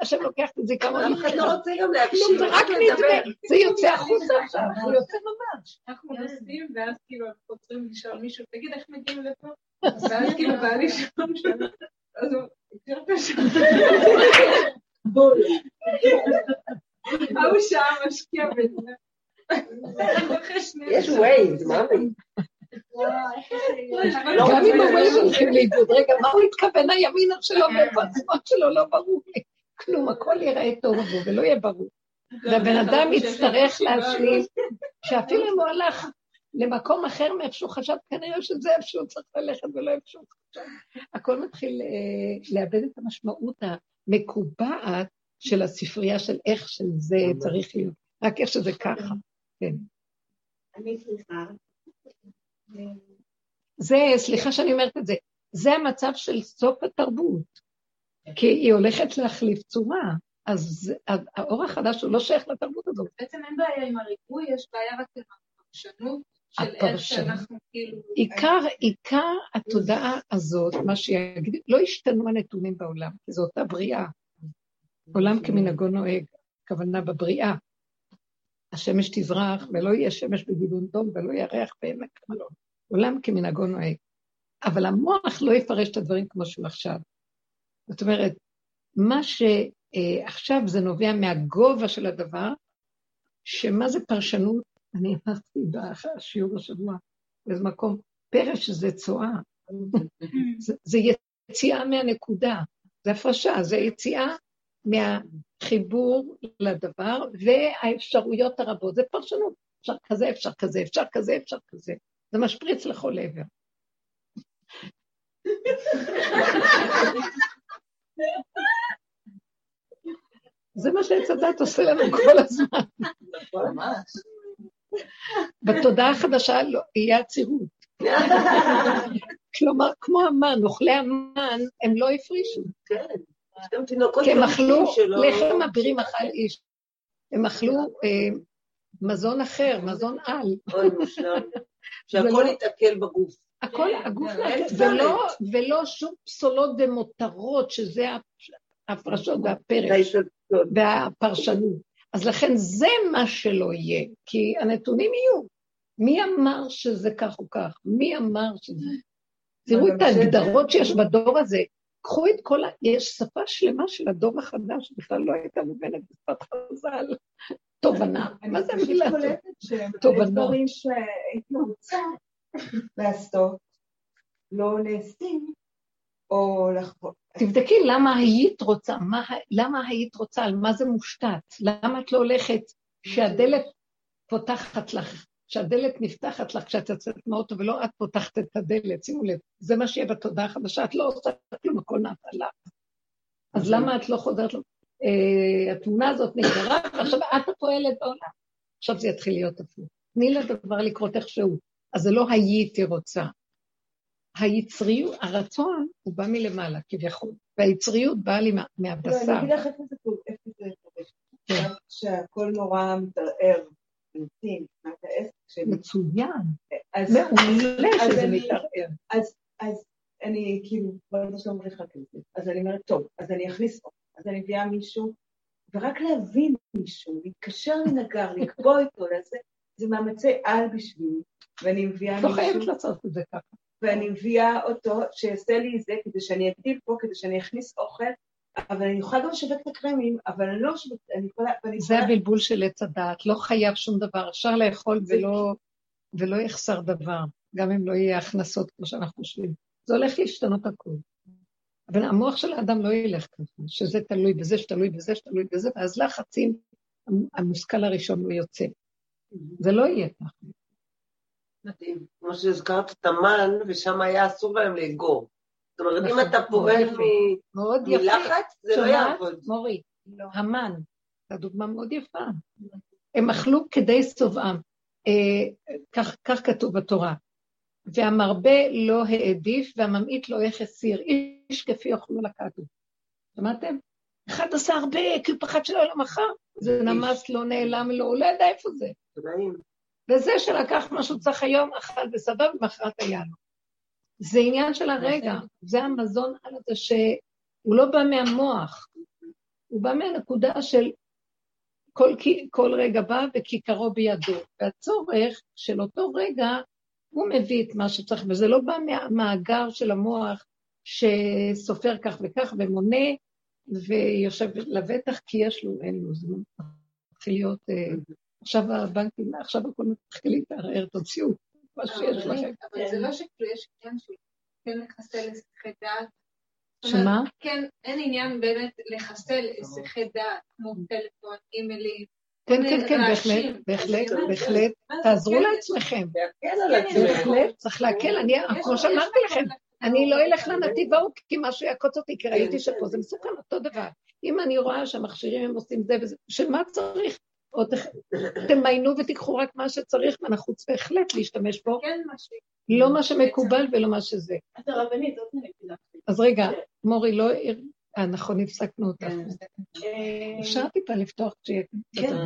השם לוקח את זה כמה, אף אחד לא רוצה גם להקשיב, זה רק נדמה, זה יוצא החוצה עכשיו, הוא יוצא ממש. אנחנו נוסעים, ואז כאילו, אנחנו עוצרים לשאול מישהו, תגיד איך מגיעים לפה? ואז כאילו, בא לי שם שם, אז הוא, בול. אהו שעה משקיע בזה. יש ווייז, מה ווייז? גם אם הווייז הולכים לאיבוד, רגע, מה הוא התכוון הימינה שלו ובעצמות שלו לא ברור לי. כלום, הכל ייראה טוב בו ולא יהיה ברור. והבן אדם יצטרך להשלים, שאפילו אם הוא הלך למקום אחר מאיפה שהוא חשב, כנראה שזה איפה שהוא צריך ללכת ולא איפה שהוא חשב. הכל מתחיל לאבד את המשמעות המקובעת של הספרייה של איך שזה צריך להיות, רק איך שזה ככה. כן. אני סליחה. זה, סליחה שאני אומרת את זה, זה המצב של סוף התרבות, כי היא הולכת להחליף צורה. אז האור החדש הוא לא שייך לתרבות הזאת. בעצם אין בעיה עם הריבוי, יש בעיה רק עם הפרשנות. עיקר התודעה הזאת, מה שיגיד, לא השתנו הנתונים בעולם, כי זו אותה בריאה, עולם כמנהגו נוהג, הכוונה בבריאה, השמש תזרח ולא יהיה שמש בגילון דום ולא ירח בעמק המלון, עולם כמנהגו נוהג, אבל המוח לא יפרש את הדברים כמו שהוא עכשיו. זאת אומרת, מה שעכשיו זה נובע מהגובה של הדבר, שמה זה פרשנות? אני אמרתי בשיעור השבוע, באיזה מקום, פרש זה צועה, זה יציאה מהנקודה, זה הפרשה, זה יציאה מהחיבור לדבר, והאפשרויות הרבות, זה פרשנות, אפשר כזה, אפשר כזה, אפשר כזה, אפשר כזה, זה משפריץ לכל עבר. זה מה שהצדת עושה לנו כל הזמן. ממש. בתודעה החדשה לא, יהיה הצירות. כלומר, כמו המן, אוכלי המן, הם לא הפרישו. כן. כי הם אכלו, לחם אבירים אכל איש. הם אכלו מזון אחר, מזון על. שהכל יתעכל בגוף. הכל, הגוף, ולא שום פסולות ומותרות, שזה הפרשות והפרש, והפרשנות. אז לכן זה מה שלא יהיה, כי הנתונים יהיו. מי אמר שזה כך או כך? מי אמר שזה? תראו את ההגדרות שיש בדור הזה. קחו את כל ה... יש שפה שלמה של הדור החדש, בכלל לא הייתה מובנת בשפת חז"ל. תובנה. מה זה המילה? אני חושבת קולטת שהם דברים שהייתי רוצה לעשות, לא להסתים, או לחוות. תבדקי למה היית רוצה, מה, למה היית רוצה, על מה זה מושתת, למה את לא הולכת, שהדלת פותחת לך, שהדלת נפתחת לך כשאת יוצאת מאוטו, ולא את פותחת את הדלת, שימו לב, זה מה שיהיה בתודעה החדשה, את לא עושה כלום, הכל נעלה. אז למה את לא חודרת לו? התמונה הזאת נגררה, עכשיו את הפועלת בעולם. עכשיו זה יתחיל להיות אפילו. תני לדבר לקרות איכשהו, אז זה לא הייתי רוצה. היצריות, הרצון הוא בא מלמעלה, כביכול, והיצריות באה לי מהבשר. לא, אני אגיד לך איפה זה טוב, איפה זה טוב, שהכל נורא מתערער, נמצאים, מצוין, מעולה שזה מתערער. אז אני כאילו, בואי נשאום לך כזה, אז אני אומרת, טוב, אז אני אכניס פה, אז אני מביאה מישהו, ורק להבין מישהו, להתקשר לנגר, לקבוע איתו, זה מאמצי על בשבילי, ואני מביאה מישהו. לא חייבת לעשות את זה ככה. ואני מביאה אותו שיעשה לי זה כדי שאני אגדיל פה, כדי שאני אכניס אוכל, אבל אני אוכל גם לשווק את הקרמים, אבל אני לא שווק, אני יכולה... זה הבלבול של עץ הדעת, לא חייב שום דבר, אפשר לאכול ולא יחסר דבר, גם אם לא יהיה הכנסות כמו שאנחנו חושבים. זה הולך להשתנות הכול. אבל המוח של האדם לא ילך ככה, שזה תלוי בזה, שתלוי בזה, שתלוי בזה, ואז לחצים, המושכל הראשון הוא יוצא. זה לא יהיה ככה. נתאים. כמו שהזכרת את המן, ושם היה אסור להם לאגור. זאת אומרת, אם אתה פועל מלחץ, זה לא יעבוד. מורי, המן, זו דוגמה מאוד יפה. הם אכלו כדי סובעם. כך כתוב בתורה. והמרבה לא העדיף, והממעיט לא יחסיר. איש כפי יאכלו לקטו. שמעתם? אחד עשה הרבה, כי פחד שלא יהיה מחר. זה נמס, לא נעלם, לא ידע איפה זה. תודעים. וזה שלקח מה שהוא צריך היום, אכל בסבב ומחרת היה לו. זה עניין של הרגע, זה המזון על זה שהוא לא בא מהמוח, הוא בא מהנקודה של כל, כל רגע בא וכיכרו בידו, והצורך של אותו רגע הוא מביא את מה שצריך, וזה לא בא מהמאגר של המוח שסופר כך וכך ומונה ויושב לבטח כי יש לו, אין לו זמן, צריך להיות... עכשיו הבנקים, עכשיו הכל מתחילים להתערער, תוציאו מה שיש לכם. אבל זה לא שכאילו יש עניין שהוא כן לחסל לשיחי דעת. שמה? כן, אין עניין באמת לחסל לשיחי דעת, כמו טלפון, אימיילים. כן, כן, כן, בהחלט, בהחלט, בהחלט. תעזרו לעצמכם. בהחלט, צריך להקל. אני, כמו שאמרתי לכם, אני לא אלך לנתיב ההוא, כי משהו יקוץ אותי, כי ראיתי שפה זה מסוכן אותו דבר. אם אני רואה שהמכשירים הם עושים זה וזה, שמה צריך? או תמיינו ותיקחו רק מה שצריך, ונחוץ בהחלט להשתמש בו, לא מה שמקובל ולא מה שזה. את הרבנית, זאת נקודה. אז רגע, מורי, לא... אנחנו נפסקנו אותך. אפשר טיפה לפתוח שיהיה... כן.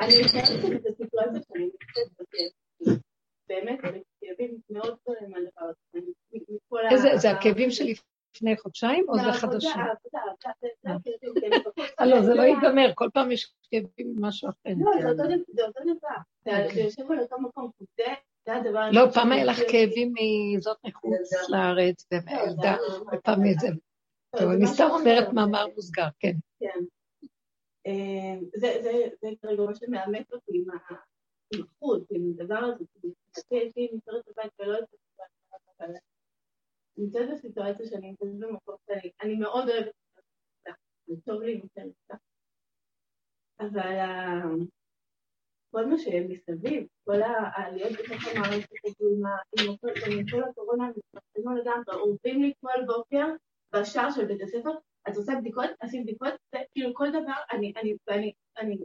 אני חושבת את הסיטואציה שאני נקשת בקש. באמת, אני כאבים מאוד קוראים על דבר. זה הכאבים שלי... לפני חודשיים, או זה חדשים? לא, זה לא ייגמר, כל פעם יש כאבים משהו אחר. לא, זה אותו דבר. זה יושב על אותו מקום, זה הדבר... לא, פעם היה לך כאבים מזאת מחוץ לארץ, ומעדה, ופעם מזה. טוב, נסתר אומרת מאמר מוסגר, כן. כן. זה כרגע שמאמת אותי עם החוד, עם הדבר הזה, כי יש לי נשארת לבית ולא את זה, אבל... אני חושבת בסיטואציה שאני נמצאת במקום שאני, אני מאוד אוהבת את זה, זה טוב לי יותר לך, אבל כל מה שהם מסביב, כל העליות בתוך המערכת הגדולה, עם כל הקורונה, מתפרסים לגמרי, עורבים לי כל בוקר בשער של בית הספר, את עושה בדיקות, עושים בדיקות, כאילו כל דבר,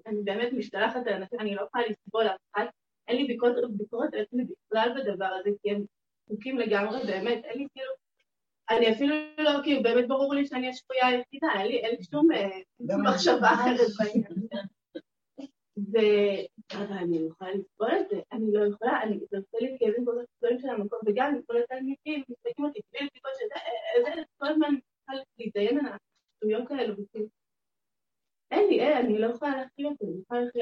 אני באמת משתלחת על אנשים, אני לא יכולה לסבול אף אחד, אין לי ביקורת עצמי בכלל בדבר הזה, כי הם... חוקים לגמרי, באמת, אין לי כאילו, אני אפילו לא, כי באמת ברור לי שאני השפויה היחידה, אין לי שום מחשבה אחרת בעניין. ואני לא יכולה לסבול את זה, אני לא יכולה, אני רוצה להתקייבים כל הספורים של המקום, וגם אני יכולה לתלמידים, מסתכלים אותי, תביאו לבדיקות שזה, כל הזמן אני יכולה להתדיין על הספורים כאלו, אין לי, אין, אני לא יכולה להכיר את זה.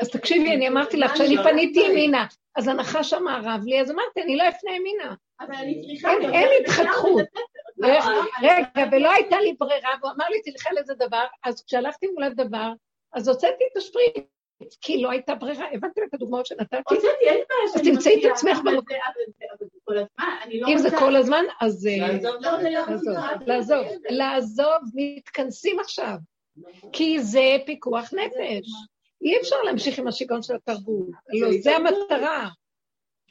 אז תקשיבי, אני אמרתי לך שאני פניתי ימינה, אז הנחש אמר רב לי, אז אמרתי, אני לא אפנה ימינה. אבל אני צריכה... אין לי התחככות. רגע, ולא הייתה לי ברירה, והוא אמר לי, תלכה לזה דבר, אז כשהלכתי מול הדבר, אז הוצאתי את השפריץ, כי לא הייתה ברירה, הבנתי את הדוגמאות שנתתי. הוצאתי, אין מה, אז תמצאי את עצמך במקום. אם זה כל הזמן, אז... לעזוב, לעזוב, מתכנסים עכשיו. כי זה פיקוח נפש. אי אפשר להמשיך עם השיגעון של התרבות. לא, זה המטרה.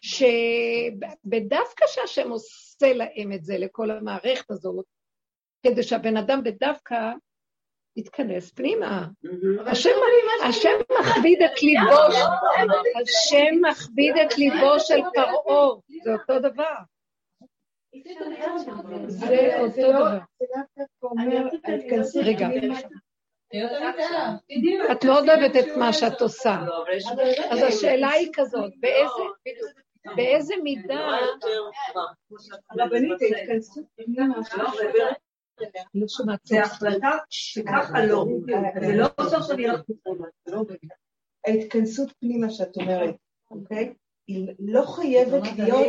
שבדווקא שהשם עושה להם את זה, לכל המערכת הזאת, כדי שהבן אדם בדווקא יתכנס פנימה. השם מכביד את ליבו, השם מכביד את ליבו של פרעה. זה אותו דבר. זה אותו דבר. רגע. את לא אוהבת את מה שאת עושה. אז השאלה היא כזאת, באיזה מידה... הרבנית, התכנסו. לא שומעת. זה החלטה שככה לא. זה לא עושה שאני רק פתרונות. ההתכנסות פנימה שאת אומרת, אוקיי? היא לא חייבת להיות,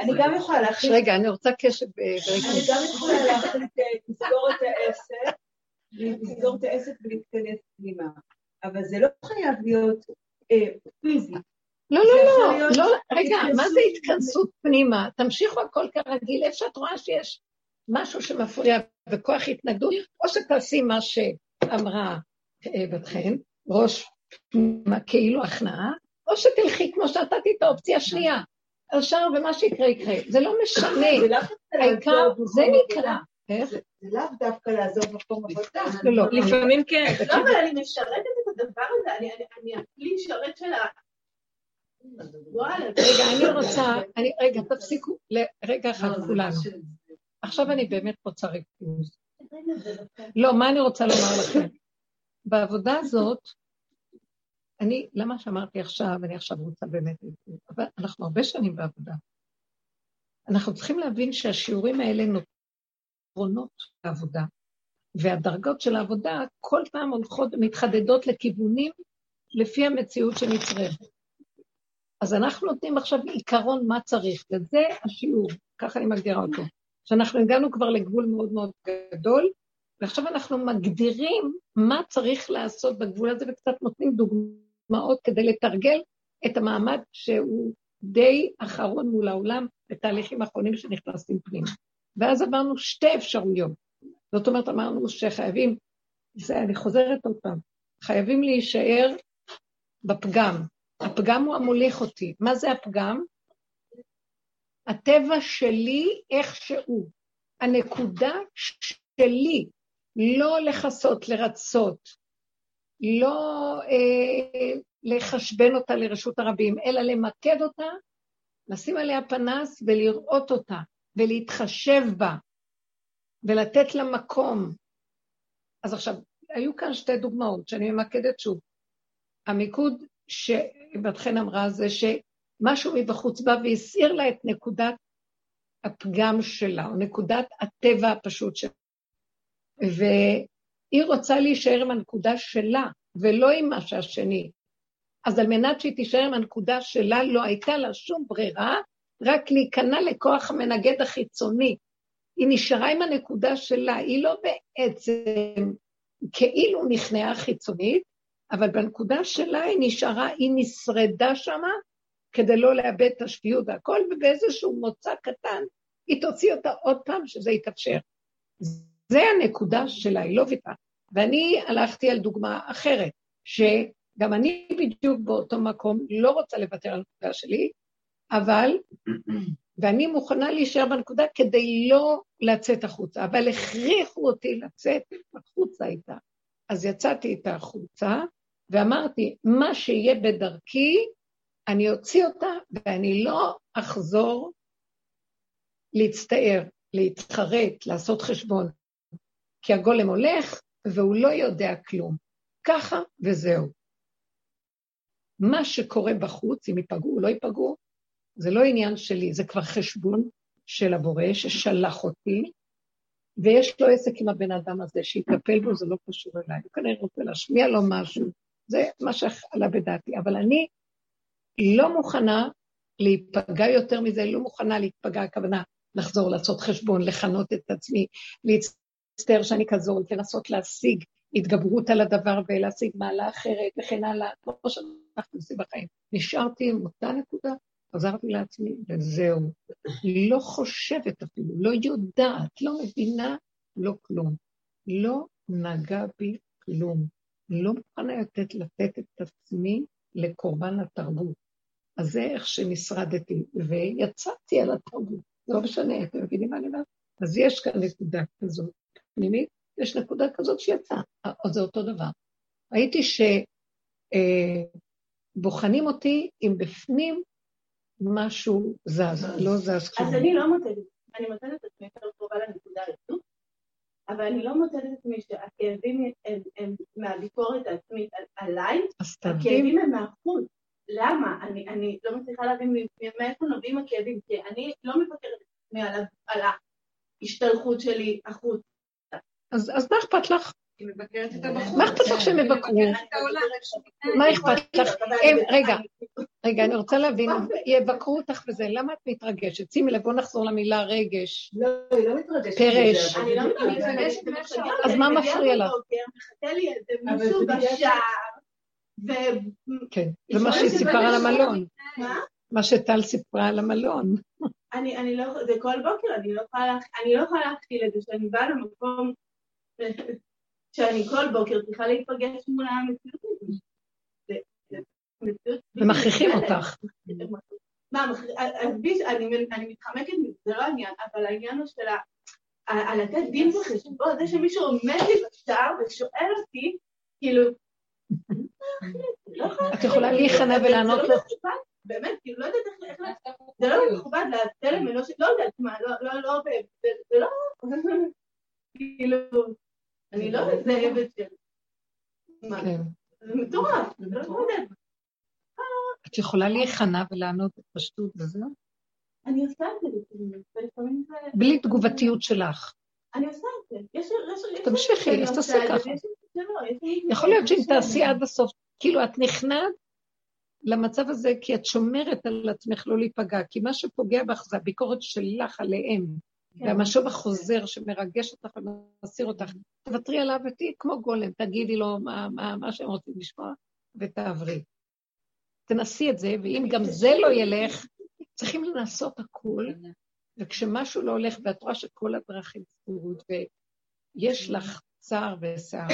אני גם יכולה להחליט... רגע, אני רוצה קשב... אני גם יכולה להחליט לסגור את העסק, לסגור את העסק ולהתכנס פנימה, אבל זה לא חייב להיות פיזי. לא, לא, לא, רגע, מה זה התכנסות פנימה? תמשיכו הכל כרגיל, איפה שאת רואה שיש משהו שמפריע וכוח התנגדות, או שתעשי מה שאמרה בתכן, ראש כאילו הכנעה, או שתלכי כמו שנתתי את האופציה השנייה, השאר ומה שיקרה יקרה, זה לא משנה, העיקר זה נקרא. זה לאו דווקא לעזוב מקום עבודה. לא, לפעמים כן. לא, אבל אני משרתת את הדבר הזה, אני הכלי שרת שלה. רגע, אני רוצה, רגע, תפסיקו, רגע אחד כולנו. עכשיו אני באמת רוצה ריכוז. לא, מה אני רוצה לומר לכם? בעבודה הזאת, אני, למה שאמרתי עכשיו, אני עכשיו רוצה באמת, אבל אנחנו הרבה שנים בעבודה. אנחנו צריכים להבין שהשיעורים האלה נותנות לעבודה, והדרגות של העבודה כל פעם הולכות ומתחדדות לכיוונים לפי המציאות שנצרבת. אז אנחנו נותנים עכשיו עיקרון מה צריך, וזה השיעור, כך אני מגדירה אותו, שאנחנו הגענו כבר לגבול מאוד מאוד גדול, ועכשיו אנחנו מגדירים מה צריך לעשות בגבול הזה, וקצת נותנים דוגמאות, דוגמאות כדי לתרגל את המעמד שהוא די אחרון מול העולם, בתהליכים האחרונים שנכנסים פנימה. ואז עברנו שתי אפשרויות. זאת אומרת, אמרנו שחייבים, זה, אני חוזרת עוד פעם, חייבים להישאר בפגם. הפגם הוא המוליך אותי. מה זה הפגם? הטבע שלי איכשהו. הנקודה שלי, לא לחסות, לרצות. לא אה, לחשבן אותה לרשות הרבים, אלא למקד אותה, לשים עליה פנס ולראות אותה, ולהתחשב בה, ולתת לה מקום. אז עכשיו, היו כאן שתי דוגמאות שאני ממקדת שוב. המיקוד שבתכן אמרה זה שמשהו מבחוץ בה והסעיר לה את נקודת הפגם שלה, או נקודת הטבע הפשוט שלה. ו... היא רוצה להישאר עם הנקודה שלה, ולא עם מה שהשני. אז על מנת שהיא תישאר עם הנקודה שלה, לא הייתה לה שום ברירה, רק להיכנע לכוח המנגד החיצוני. היא נשארה עם הנקודה שלה, היא לא בעצם כאילו נכנעה חיצונית, אבל בנקודה שלה היא נשארה, היא נשרדה שמה, כדי לא לאבד את השפיות והכל, ובאיזשהו מוצא קטן, היא תוציא אותה עוד פעם שזה יתאפשר. זה הנקודה שלה, היא לא ויתה. ואני הלכתי על דוגמה אחרת, שגם אני בדיוק באותו מקום לא רוצה לוותר על הנקודה שלי, אבל, ואני מוכנה להישאר בנקודה כדי לא לצאת החוצה, אבל הכריחו אותי לצאת החוצה איתה. אז יצאתי איתה החוצה, ואמרתי, מה שיהיה בדרכי, אני אוציא אותה, ואני לא אחזור להצטער, להתחרט, לעשות חשבון. כי הגולם הולך, והוא לא יודע כלום. ככה וזהו. מה שקורה בחוץ, אם ייפגעו או לא ייפגעו, זה לא עניין שלי, זה כבר חשבון של הבורא ששלח אותי, ויש לו עסק עם הבן אדם הזה, שיתקפל בו, זה לא קשור אליי. הוא כנראה רוצה להשמיע לו משהו, זה מה שעלה בדעתי. אבל אני לא מוכנה להיפגע יותר מזה, לא מוכנה להתפגע, הכוונה לחזור, לעשות חשבון, לחנות את עצמי, להצטרף, סתר שאני כזאת, לנסות להשיג התגברות על הדבר ולהשיג מעלה אחרת וכן הלאה, כמו שאנחנו עושים בחיים. נשארתי עם אותה נקודה, עזרתי לעצמי, וזהו. לא חושבת אפילו, לא יודעת, לא מבינה, לא כלום. לא נגע בי כלום. לא מוכנה לתת, לתת את עצמי לקורבן התרבות. אז זה איך שנשרדתי, ויצאתי על התרבות. לא משנה, אתם מבינים מה אני אומרת? אז יש כאן נקודה כזאת. פנימית, יש נקודה כזאת שיצאה, או זה אותו דבר. ראיתי שבוחנים אה, אותי אם בפנים משהו זז, לא זז כלום. אז אני לא מוצאת. אני מוצאת את עצמי יותר קרובה לנקודה הזאת, אבל אני לא מוצאת את עצמי שהכאבים הם, הם מהביקורת העצמית עליי, הכאבים הם מהחוץ. למה? אני, אני לא מצליחה להבין מאיפה נובעים הכאבים, כי אני לא מבקרת עצמי על, על ההשתלחות שלי החוץ. אז, אז מה אכפת לך? היא מבקרת את הבחור. מה אכפת לך שמבקרו? מה אכפת לך? רגע, רגע, אני רוצה להבין, יבקרו אותך בזה, למה את מתרגשת? שימי לב, בוא נחזור למילה רגש. לא, היא לא מתרגשת. פרש. אני לא מתרגשת. אז מה מפריע לך? מחכה לי איזה מישהו בשער. כן, זה מה שהיא סיפרה על המלון. מה? מה שטל סיפרה על המלון. אני לא, זה כל בוקר, אני לא יכולה להכתיל את זה, שאני באה למקום... שאני כל בוקר צריכה להתפגש מול המציאות הזאת. ומכריחים אותך. מה, אני מתחמקת מגזרוניה, אבל העניין הוא שלה, על לתת דין וחשבו, זה שמישהו עומד לי בשער ושואל אותי, כאילו, את יכולה להיכנע ולענות לו. באמת, כאילו, לא יודעת איך לעשות. זה לא מכובד לתלם אנושית, לא יודעת מה, לא, זה לא, כאילו, אני לא מזהבת של... מה? זה מטורף, זה לא מודד. את יכולה להיכנע ולענות את פשטות בזה? אני עושה את זה. בלי תגובתיות שלך. אני עושה את זה. תמשיכי, אז תעשי ככה. יכול להיות שאם תעשי עד הסוף, כאילו את נכנעת למצב הזה, כי את שומרת על עצמך לא להיפגע, כי מה שפוגע בך זה הביקורת שלך עליהם. והמשוב החוזר שמרגש אותך ומסיר אותך, תוותרי עליו ותהי כמו גולם, תגידי לו מה, מה, מה שהם רוצים לשמוע, ותעברי. תנסי את זה, ואם גם זה לא ילך, צריכים לנסות הכל, וכשמשהו לא הולך, ואת רואה שכל הדרכים סגורות, ויש לך צער ושער,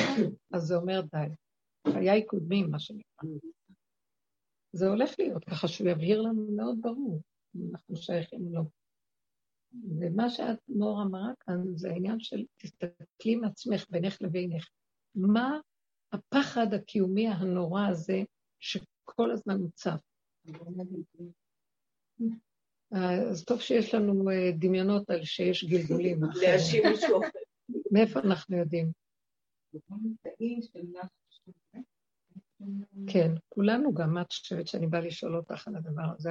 אז זה אומר די. חיי קודמים, מה שנקרא. זה הולך להיות ככה שהוא יבהיר לנו מאוד ברור, אנחנו שייכים לו. ומה שאת מור אמרה כאן, זה העניין של תסתכלי מעצמך בינך לבינך. מה הפחד הקיומי הנורא הזה שכל הזמן מוצב? אז טוב שיש לנו דמיונות על שיש גלגולים. להשיב משהו. מאיפה אנחנו יודעים? כן, כולנו גם, את חושבת שאני באה לשאול אותך על הדבר הזה,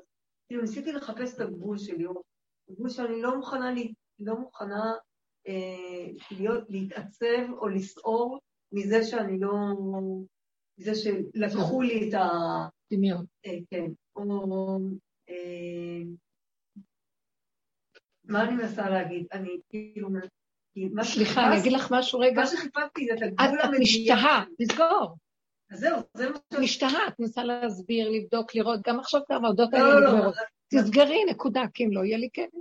כאילו, ניסיתי לחפש את הגבול שלי, הגבול שאני לא מוכנה, לא מוכנה אה, להיות, להתעצב או לסעור מזה שאני לא... מזה שלקחו לי את ה... דמיון. אה, כן. או... אה, מה אני מנסה להגיד? אני כאילו... סליחה, אני אגיד לך משהו רגע. מה שחיפשתי זה את הגבול המדויק. את משתהה, נסגור. אז זהו, זה מה ש... משתהה, את נסה להסביר, לבדוק, לראות, גם עכשיו כבר העבודות האלה נגמרות. תסגרי, נקודה, כי אם לא יהיה לי קדם.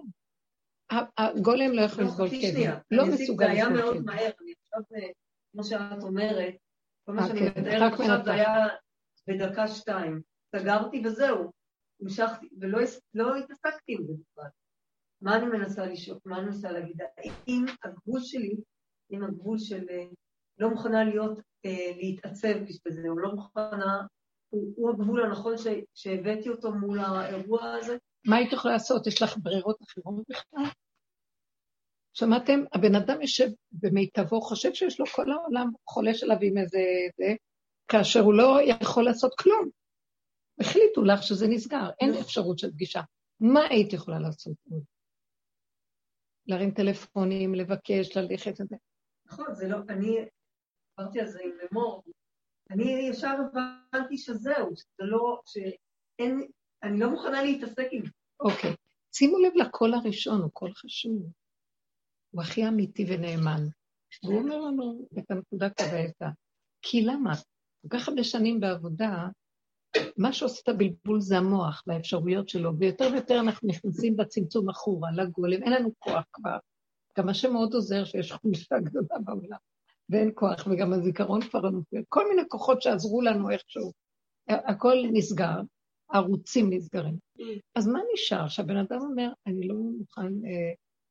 הגולם לא יכול לסגול קדם. לא מסוגל לסגול קדם. זה היה מאוד מהר, אני חושבת, כמו שאת אומרת, כמו שאני מתארת, עכשיו זה היה בדקה שתיים. סגרתי וזהו, המשכתי, ולא התעסקתי עם זה בכלל. מה אני מנסה לשאוף, מה אני מנסה להגיד, אם הגבול שלי, אם הגבול של לא מוכנה להיות, להתעצב בשביל זה, הוא לא מוכנה, הוא, הוא הגבול הנכון ש, שהבאתי אותו מול האירוע הזה. מה היית יכולה לעשות? יש לך ברירות אחרות בכלל? שמעתם? הבן אדם יושב במיטבו, חושב שיש לו כל העולם חולש עליו עם איזה זה, כאשר הוא לא יכול לעשות כלום. החליטו לך שזה נסגר, אין אפשרות של פגישה. מה היית יכולה לעשות עוד? להרים טלפונים, לבקש, ללכת, את זה. נכון, זה לא, אני עברתי על זה עם אמור, אני ישר הבנתי שזהו, שזה לא, שאין, אני לא מוכנה להתעסק עם זה. אוקיי, שימו לב לקול הראשון, הוא קול חשוב, הוא הכי אמיתי ונאמן, והוא אומר לנו את הנקודה כבעתה, כי למה? כל כך הרבה שנים בעבודה, מה שעושה את הבלבול זה המוח והאפשרויות שלו, ויותר ויותר אנחנו נכנסים בצמצום אחורה, לגולם, אין לנו כוח כבר. גם מה שמאוד עוזר שיש חולשה גדולה בעולם, ואין כוח, וגם הזיכרון כבר נופל. כל מיני כוחות שעזרו לנו איכשהו, הכל נסגר, ערוצים נסגרים. אז מה נשאר? שהבן אדם אומר, אני לא מוכן,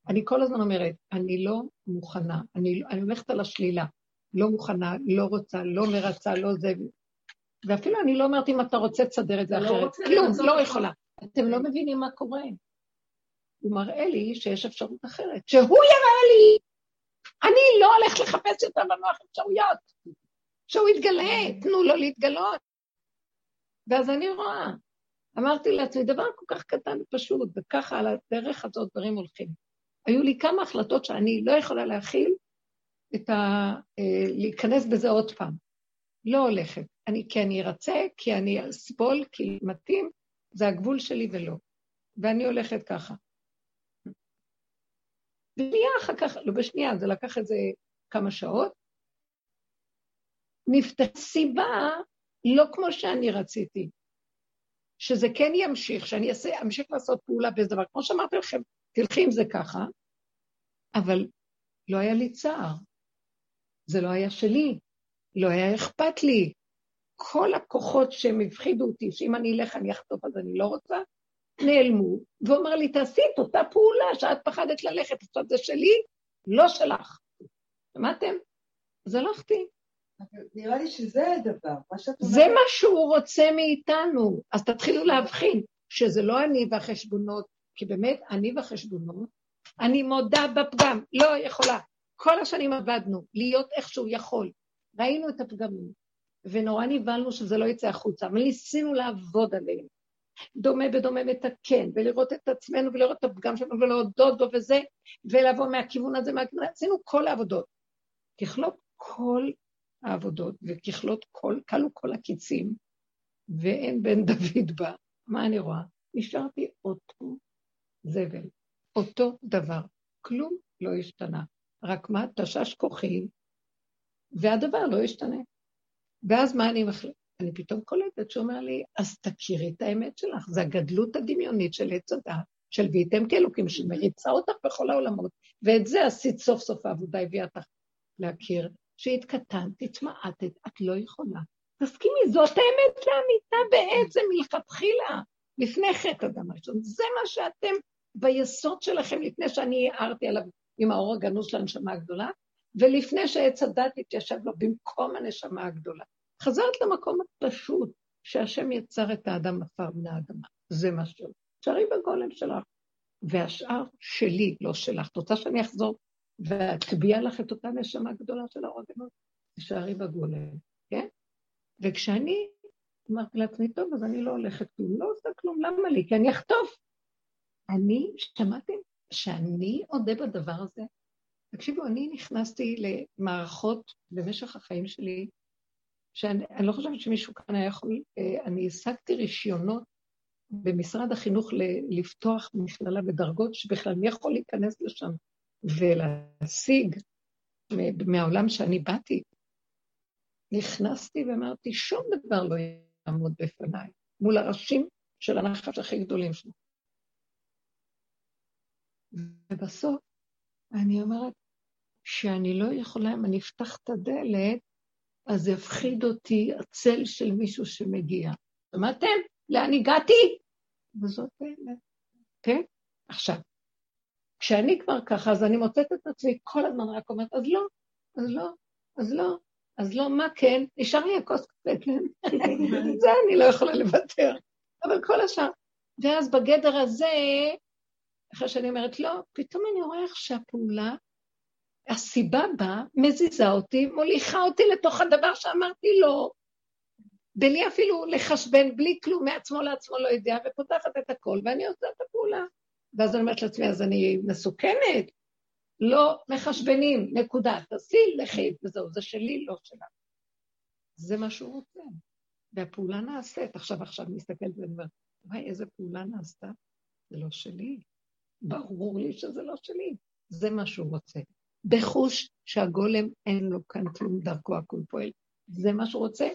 אני כל הזמן אומרת, אני לא מוכנה, אני, אני הולכת על השלילה, לא מוכנה, לא רוצה, לא מרצה, לא זה, ואפילו אני לא אומרת, אם אתה רוצה, תסדר את זה אחרת, כלום, לא יכולה. אתם לא מבינים מה קורה. הוא מראה לי שיש אפשרות אחרת, שהוא יראה לי, אני לא הולכת לחפש יותר במוח אפשרויות, שהוא יתגלה, תנו לו להתגלות. ואז אני רואה, אמרתי לעצמי, דבר כל כך קטן ופשוט, וככה על הדרך הזאת דברים הולכים. היו לי כמה החלטות שאני לא יכולה להכיל, את ה... להיכנס בזה עוד פעם. לא הולכת, אני, כי אני ארצה, כי אני אסבול, כי מתאים, זה הגבול שלי ולא. ואני הולכת ככה. בשנייה אחר כך, לא בשנייה, זה לקח את זה כמה שעות, נפתח סיבה, לא כמו שאני רציתי, שזה כן ימשיך, שאני אעשה, אמשיך לעשות פעולה באיזה דבר, כמו שאמרתי לכם, תלכי עם זה ככה, אבל לא היה לי צער, זה לא היה שלי, לא היה אכפת לי, כל הכוחות שהם הבחידו אותי, שאם אני אלך אני אחטוף אז אני לא רוצה, נעלמו, ואומר לי, תעשי את אותה פעולה שאת פחדת ללכת, עכשיו זה שלי, לא שלך. שמעתם? אז הלכתי. נראה לי שזה הדבר. זה מה שהוא רוצה מאיתנו, אז תתחילו להבחין, שזה לא אני והחשבונות, כי באמת אני והחשבונות, אני מודה בפגם, לא יכולה. כל השנים עבדנו, להיות איכשהו יכול. ראינו את הפגמים, ונורא ניבלנו שזה לא יצא החוצה, אבל ניסינו לעבוד עליהם. דומה בדומה מתקן, ולראות את עצמנו, ולראות את הפגם שלנו, ולהודות בו וזה, ולבוא מהכיוון הזה, מהכיוון, עשינו כל העבודות. ככלות כל העבודות, וככלות כל, כלו כל הקיצים, ואין בן דוד בה. מה אני רואה? נשארתי אותו זבל, אותו דבר. כלום לא השתנה. רק מה? תשש כוחי, והדבר לא השתנה. ואז מה אני מחליט? אני פתאום קולטת שאומר לי, אז תכירי את האמת שלך, זה הגדלות הדמיונית של הצדה, של ויתם כאלוקים, שמריצה אותך בכל העולמות, ואת זה עשית סוף סוף העבודה, הביאה אותך להכיר, שהתקטנת, התמעטת, את לא יכולה. תסכימי, זאת האמת לאמיתה בעצם, מלכתחילה, לפני חטא אדם ראשון, זה מה שאתם ביסוד שלכם, לפני שאני הערתי עליו עם האור הגנוז של הנשמה הגדולה, ולפני שהצדה תתיישב לו במקום הנשמה הגדולה. חזרת למקום הפשוט, שהשם יצר את האדם עפר מן האדמה. זה מה שהוא. שרי בגולם שלך, והשאר שלי, לא שלך. רוצה שאני אחזור, ואתביע לך את אותה נשמה גדולה של הרוגנות, שרי בגולם, כן? וכשאני אמרתי לעצמי, טוב, אז אני לא הולכת כלום, לא עושה כלום, למה לי? כי אני אחטוף. אני, שמעתי, שאני עודה בדבר הזה, תקשיבו, אני נכנסתי למערכות במשך החיים שלי, שאני לא חושבת שמישהו כאן היה יכול, אני השגתי רישיונות במשרד החינוך לפתוח מכללה בדרגות, שבכלל מי יכול להיכנס לשם ולהשיג מהעולם שאני באתי. נכנסתי ואמרתי, שום דבר לא יעמוד בפניי, מול הראשים של הנחש הכי גדולים שלנו. ובסוף אני אומרת, שאני לא יכולה, אם אני אפתח את הדלת, אז יפחיד אותי הצל של מישהו שמגיע. שמעתם? לאן הגעתי? וזאת האלה. כן? עכשיו, כשאני כבר ככה, אז אני מוצאת את עצמי, כל הזמן רק אומרת, אז לא, אז לא, אז לא, אז לא, מה כן? נשאר לי הכוס קפה, כן? זה אני לא יכולה לוותר. אבל כל השאר. ואז בגדר הזה, אחרי שאני אומרת, לא, פתאום אני רואה איך שהפעולה, הסיבה בה מזיזה אותי, מוליכה אותי לתוך הדבר שאמרתי לו, בלי אפילו לחשבן, בלי כלום, מעצמו לעצמו לא יודע, ופותחת את הכל, ואני עושה את הפעולה. ואז אני אומרת לעצמי, אז אני מסוכנת, לא מחשבנים, נקודה, תעשי לחי, וזהו, זה שלי, לא שלה. זה מה שהוא רוצה. והפעולה נעשית, עכשיו עכשיו נסתכלת ואומר, וואי, איזה פעולה נעשתה? זה לא שלי. ברור לי שזה לא שלי. זה מה שהוא רוצה. בחוש שהגולם אין לו כאן כלום, דרכו הכול פועל. זה מה שהוא רוצה,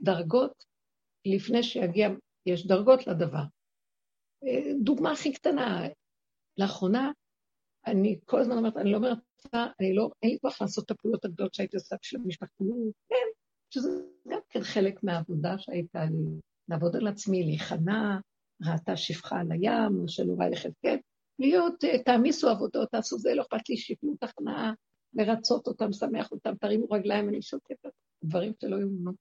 דרגות, לפני שיגיע, יש דרגות לדבר. דוגמה הכי קטנה, לאחרונה, אני כל הזמן אומרת, אני לא אומרת, אני לא, אין לי כוח לעשות את הפעולות הגדולות שהייתי עושה בשביל המשפחתיות, כן, שזה גם כן חלק מהעבודה שהייתה לי, לעבוד על עצמי, להיכנע, ראתה שפחה על הים, או שנורא לחלקת, להיות, תעמיסו עבודות, תעשו זה, לא אכפת לי, שיפנו תכנעה, לרצות אותם, שמח אותם, תרימו רגליים, אני שותפת, דברים שלא יאמנו.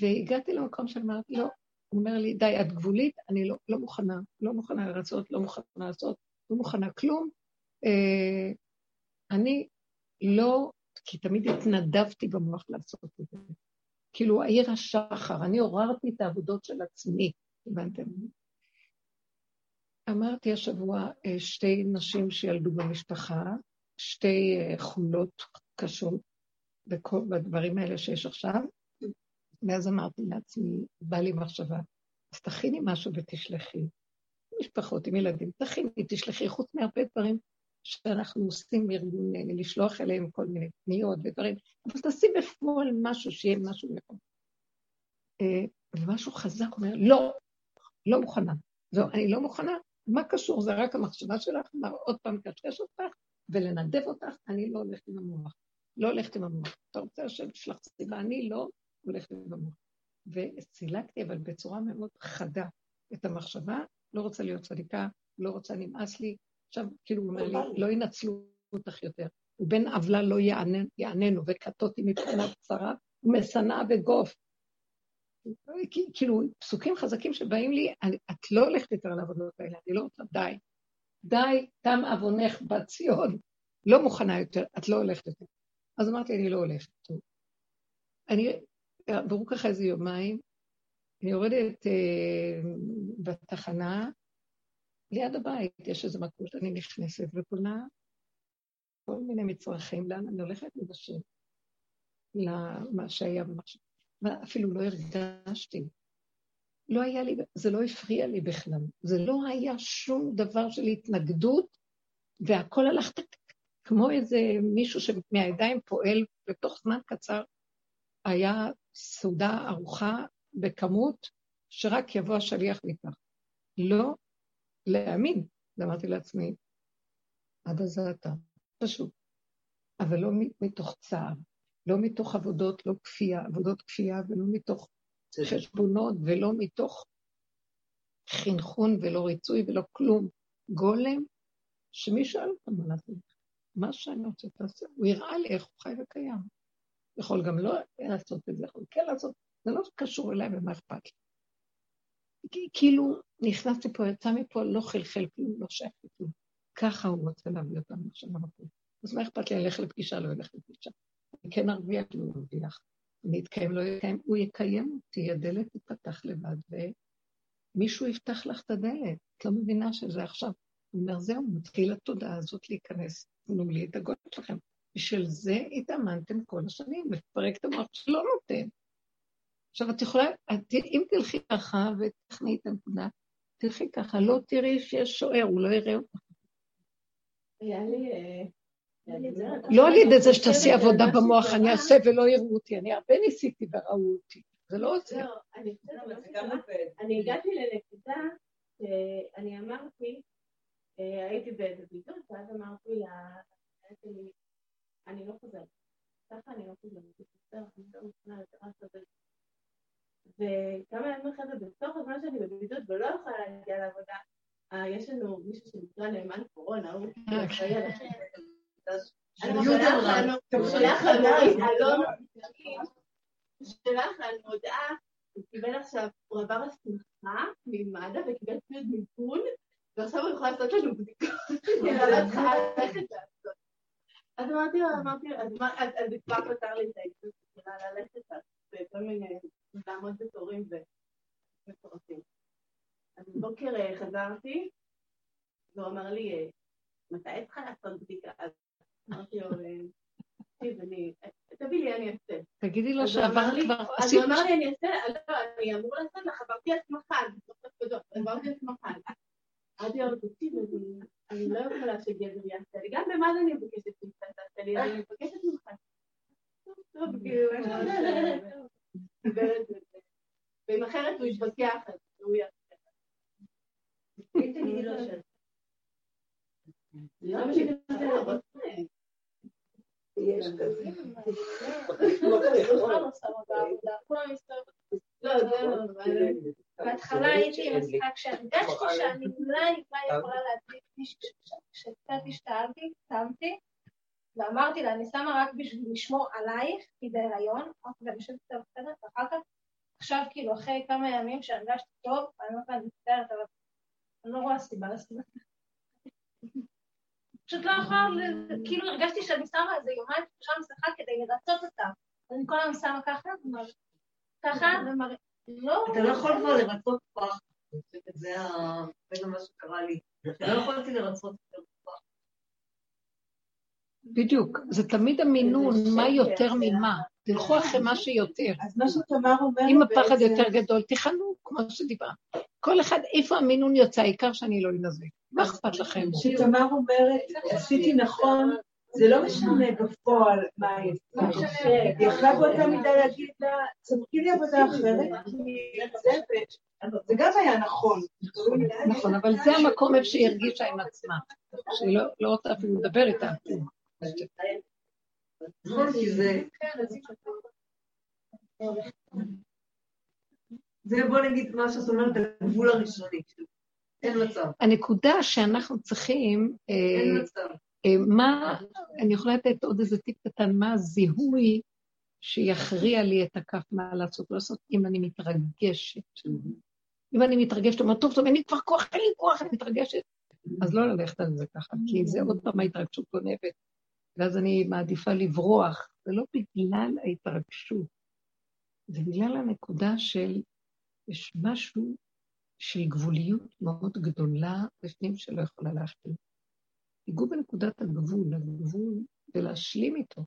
והגעתי למקום שאמרתי, לא, הוא אומר לי, די, את גבולית, אני לא, לא מוכנה, לא מוכנה לרצות, לא מוכנה לעשות, לא מוכנה כלום. אה, אני לא, כי תמיד התנדבתי במוח לעשות את זה. כאילו, העיר השחר, אני עוררתי את העבודות של עצמי, הבנתם? אמרתי השבוע, שתי נשים שילדו במשפחה, שתי חולות קשות בכל, בדברים האלה שיש עכשיו, ואז אמרתי לעצמי, בא לי מחשבה, אז תכיני משהו ותשלחי. משפחות עם ילדים, תכיני, תשלחי, חוץ מהרבה דברים שאנחנו עושים מארגון, לשלוח אליהם כל מיני פניות ודברים, אבל תעשי בפועל משהו, שיהיה משהו נכון. ומשהו חזק אומר, לא, לא מוכנה. זהו, אני לא מוכנה, מה קשור? זה רק המחשבה שלך, אמר, עוד פעם קשקש אותך, ולנדב אותך, אני לא הולכת עם המוח. לא הולכת עם המוח. אתה רוצה שלך סיבה, אני לא הולכת עם המוח. וסילקתי, אבל בצורה מאוד חדה את המחשבה, לא רוצה להיות צדיקה, לא רוצה, נמאס לי, עכשיו כאילו הוא אומר לי, לא ינצלו אותך יותר. ובן עוולה לא יעננו, וקטותי מבחינת צרה, ומסנאה וגוף. כאילו, פסוקים חזקים שבאים לי, את לא הולכת יותר על עבודות האלה, אני לא רוצה, די. די, תם אבונך בת ציון, לא מוכנה יותר, את לא הולכת יותר. אז אמרתי, אני לא הולכת. אני, ברוך ככה איזה יומיים, אני יורדת אה, בתחנה, ליד הבית יש איזה מקום, אני נכנסת ופונה כל מיני מצרכים, לאן אני הולכת לבשל, למה שהיה במחשב. אפילו לא הרגשתי. לא היה לי, זה לא הפריע לי בכלל. זה לא היה שום דבר של התנגדות, והכל הלך כמו איזה מישהו שמהידיים פועל, בתוך זמן קצר היה סעודה ארוחה בכמות, שרק יבוא השליח מכך. לא להאמין, אמרתי לעצמי, עד אז אתה, פשוט. אבל לא מתוך צער, לא מתוך עבודות, לא כפייה, עבודות כפייה, ולא מתוך חשבונות, ולא מתוך חינכון, ולא ריצוי, ולא כלום. גולם, שמי שאל אותם על זה, מה שאני רוצה לעשות, הוא יראה לי איך הוא חי וקיים. יכול גם לא לעשות את זה, יכול כן לעשות, זה לא קשור אליי ומה אכפת לי. כאילו, נכנסתי פה, יצא מפה, לא חלחל כלום, לא שייך כלום. ככה הוא רוצה להביא אותם עכשיו מהפעם. אז מה אכפת לי, הלך לפגישה, לא הלך לפגישה. אני כן ארוויח, לא ארוויח. אני אתקיים, לא יקיים. הוא יקיים אותי, הדלת תפתח לבד, ומישהו יפתח לך את הדלת. את לא מבינה שזה עכשיו. הוא אומר, זהו, מתחיל התודעה הזאת להיכנס. תנו לי את הגודל שלכם. בשביל זה התאמנתם כל השנים, ופרק את המוח שלא נותן. עכשיו, את יכולה, את, אם תלכי ככה ותכנית את הנקודה, תלכי ככה, לא תראי שיש שוער, הוא לא יראה אותך. היה לי... לא על ידי זה שתעשי עבודה במוח, אני אעשה ולא יראו אותי, אני הרבה ניסיתי וראו אותי, זה לא עושה. לא, אני חושבת למה, אני הגעתי לנקודה, אני אמרתי, הייתי באיזה בידוד, ואז אמרתי לה, אני לא חוזרת, ככה אני לא חוזרת, אני לא מוכנה לתראה סבלת. וכמה ימים אחרי זה, בסוף הזמן שאני בבידוד ולא יכולה להגיע לעבודה, יש לנו מישהו שנקרא נאמן קורונה, הוא חייב לכם. שלח לנו אלון שלח לנו הודעה, הוא קיבל עכשיו, הוא עבר הסמכה ממד"א וקיבל ציוד מיגון, ועכשיו הוא יכול לעשות לנו בדיקות, אבל לא צריכה ללכת לעשות. אז אמרתי לו, אמרתי לו, אז כבר פותר לי את ההתקדות, כדי ללכת לעשות כל מיני, לעמוד בתורים ומפורטים. אז בבוקר חזרתי, והוא אמר לי, מתי את צריכה לעשות בדיקה? אמרתי לו, תגיד לי, תביא לי, אני אעשה. תגידי לו שעבר כבר... אז הוא אמר לי, אני אעשה, לא, אני אמור לעשות לך, עברתי הסמכה, אני חושבת בדוק, עברתי הסמכה. עד יום, תגיד לי, אני לא יכולה שגבר יעשה לי, גם במה זה אני מבקשת ממך, תעשה לי, אני מבקשת ממך. טוב, טוב, כאילו, אני לא יודעת. ואם אחרת הוא ישבקח, אז הוא יעשה. תגידי לו שעבר. לא משנה, לא רוצה. יש כזה. לא רוצה, לא רוצה, לא רוצה. כולם מסתובבים. לא, זה לא, בהתחלה הייתי עם משחק שהרגשתי שאני אולי יכולה להדליק מישהו שקצת השתעלתי, שמתי, ואמרתי לה, אני שמה רק בשביל לשמור עלייך, כי בהיריון, ואני חושבת את הבחנת, ואחר כך, עכשיו כאילו, אחרי כמה ימים שהרגשתי טוב, אני לא כאן מצטערת, אבל אני לא רואה סיבה לסיבה. פשוט לא יכולה, כאילו הרגשתי שאני שמה איזה יומיים פשוט המשחק כדי לרצות אותה. אני כל היום שמה ככה, ככה, ומראה, לא... אתה לא יכול כבר לרצות פח. זה בין מה שקרה לי. לא יכולתי לרצות פח. בדיוק. זה תמיד המינון, מה יותר ממה. תלכו אחרי מה שיותר. אז מה שתמר אומר... אם הפחד יותר גדול, תיכנו, כמו שדיברה. כל אחד, איפה המינון יוצא, העיקר שאני לא אנזק. מה אכפת לכם? שתמר אומרת, עשיתי נכון, זה לא משנה בפועל מה יפה. היא יכלה באותה מידה להגיד לה, צמקי לי עבודה אחרת, זה גם היה נכון. נכון, אבל זה המקום איפה שהיא הרגישה עם עצמה. שהיא לא רוצה אפילו לדבר איתה. זה בוא נגיד מה שאת אומרת, הגבול הראשוני. אין מצב. הנקודה שאנחנו צריכים... אין מצב. מה, אני יכולה לתת עוד איזה טיפ קטן, מה הזיהוי שיכריע לי את הכף, מה לעשות, לא לעשות, אם אני מתרגשת. אם אני מתרגשת, אומר, טוב, טוב, אין לי כבר כוח, אין לי כוח, אני מתרגשת. אז לא ללכת על זה ככה, כי זה עוד פעם ההתרגשות גונבת. ואז אני מעדיפה לברוח, זה לא בגלל ההתרגשות, זה בגלל הנקודה של, יש משהו של גבוליות מאוד גדולה, בפנים שלא יכולה להכתיב. תיגעו בנקודת הגבול, הגבול, ולהשלים איתו.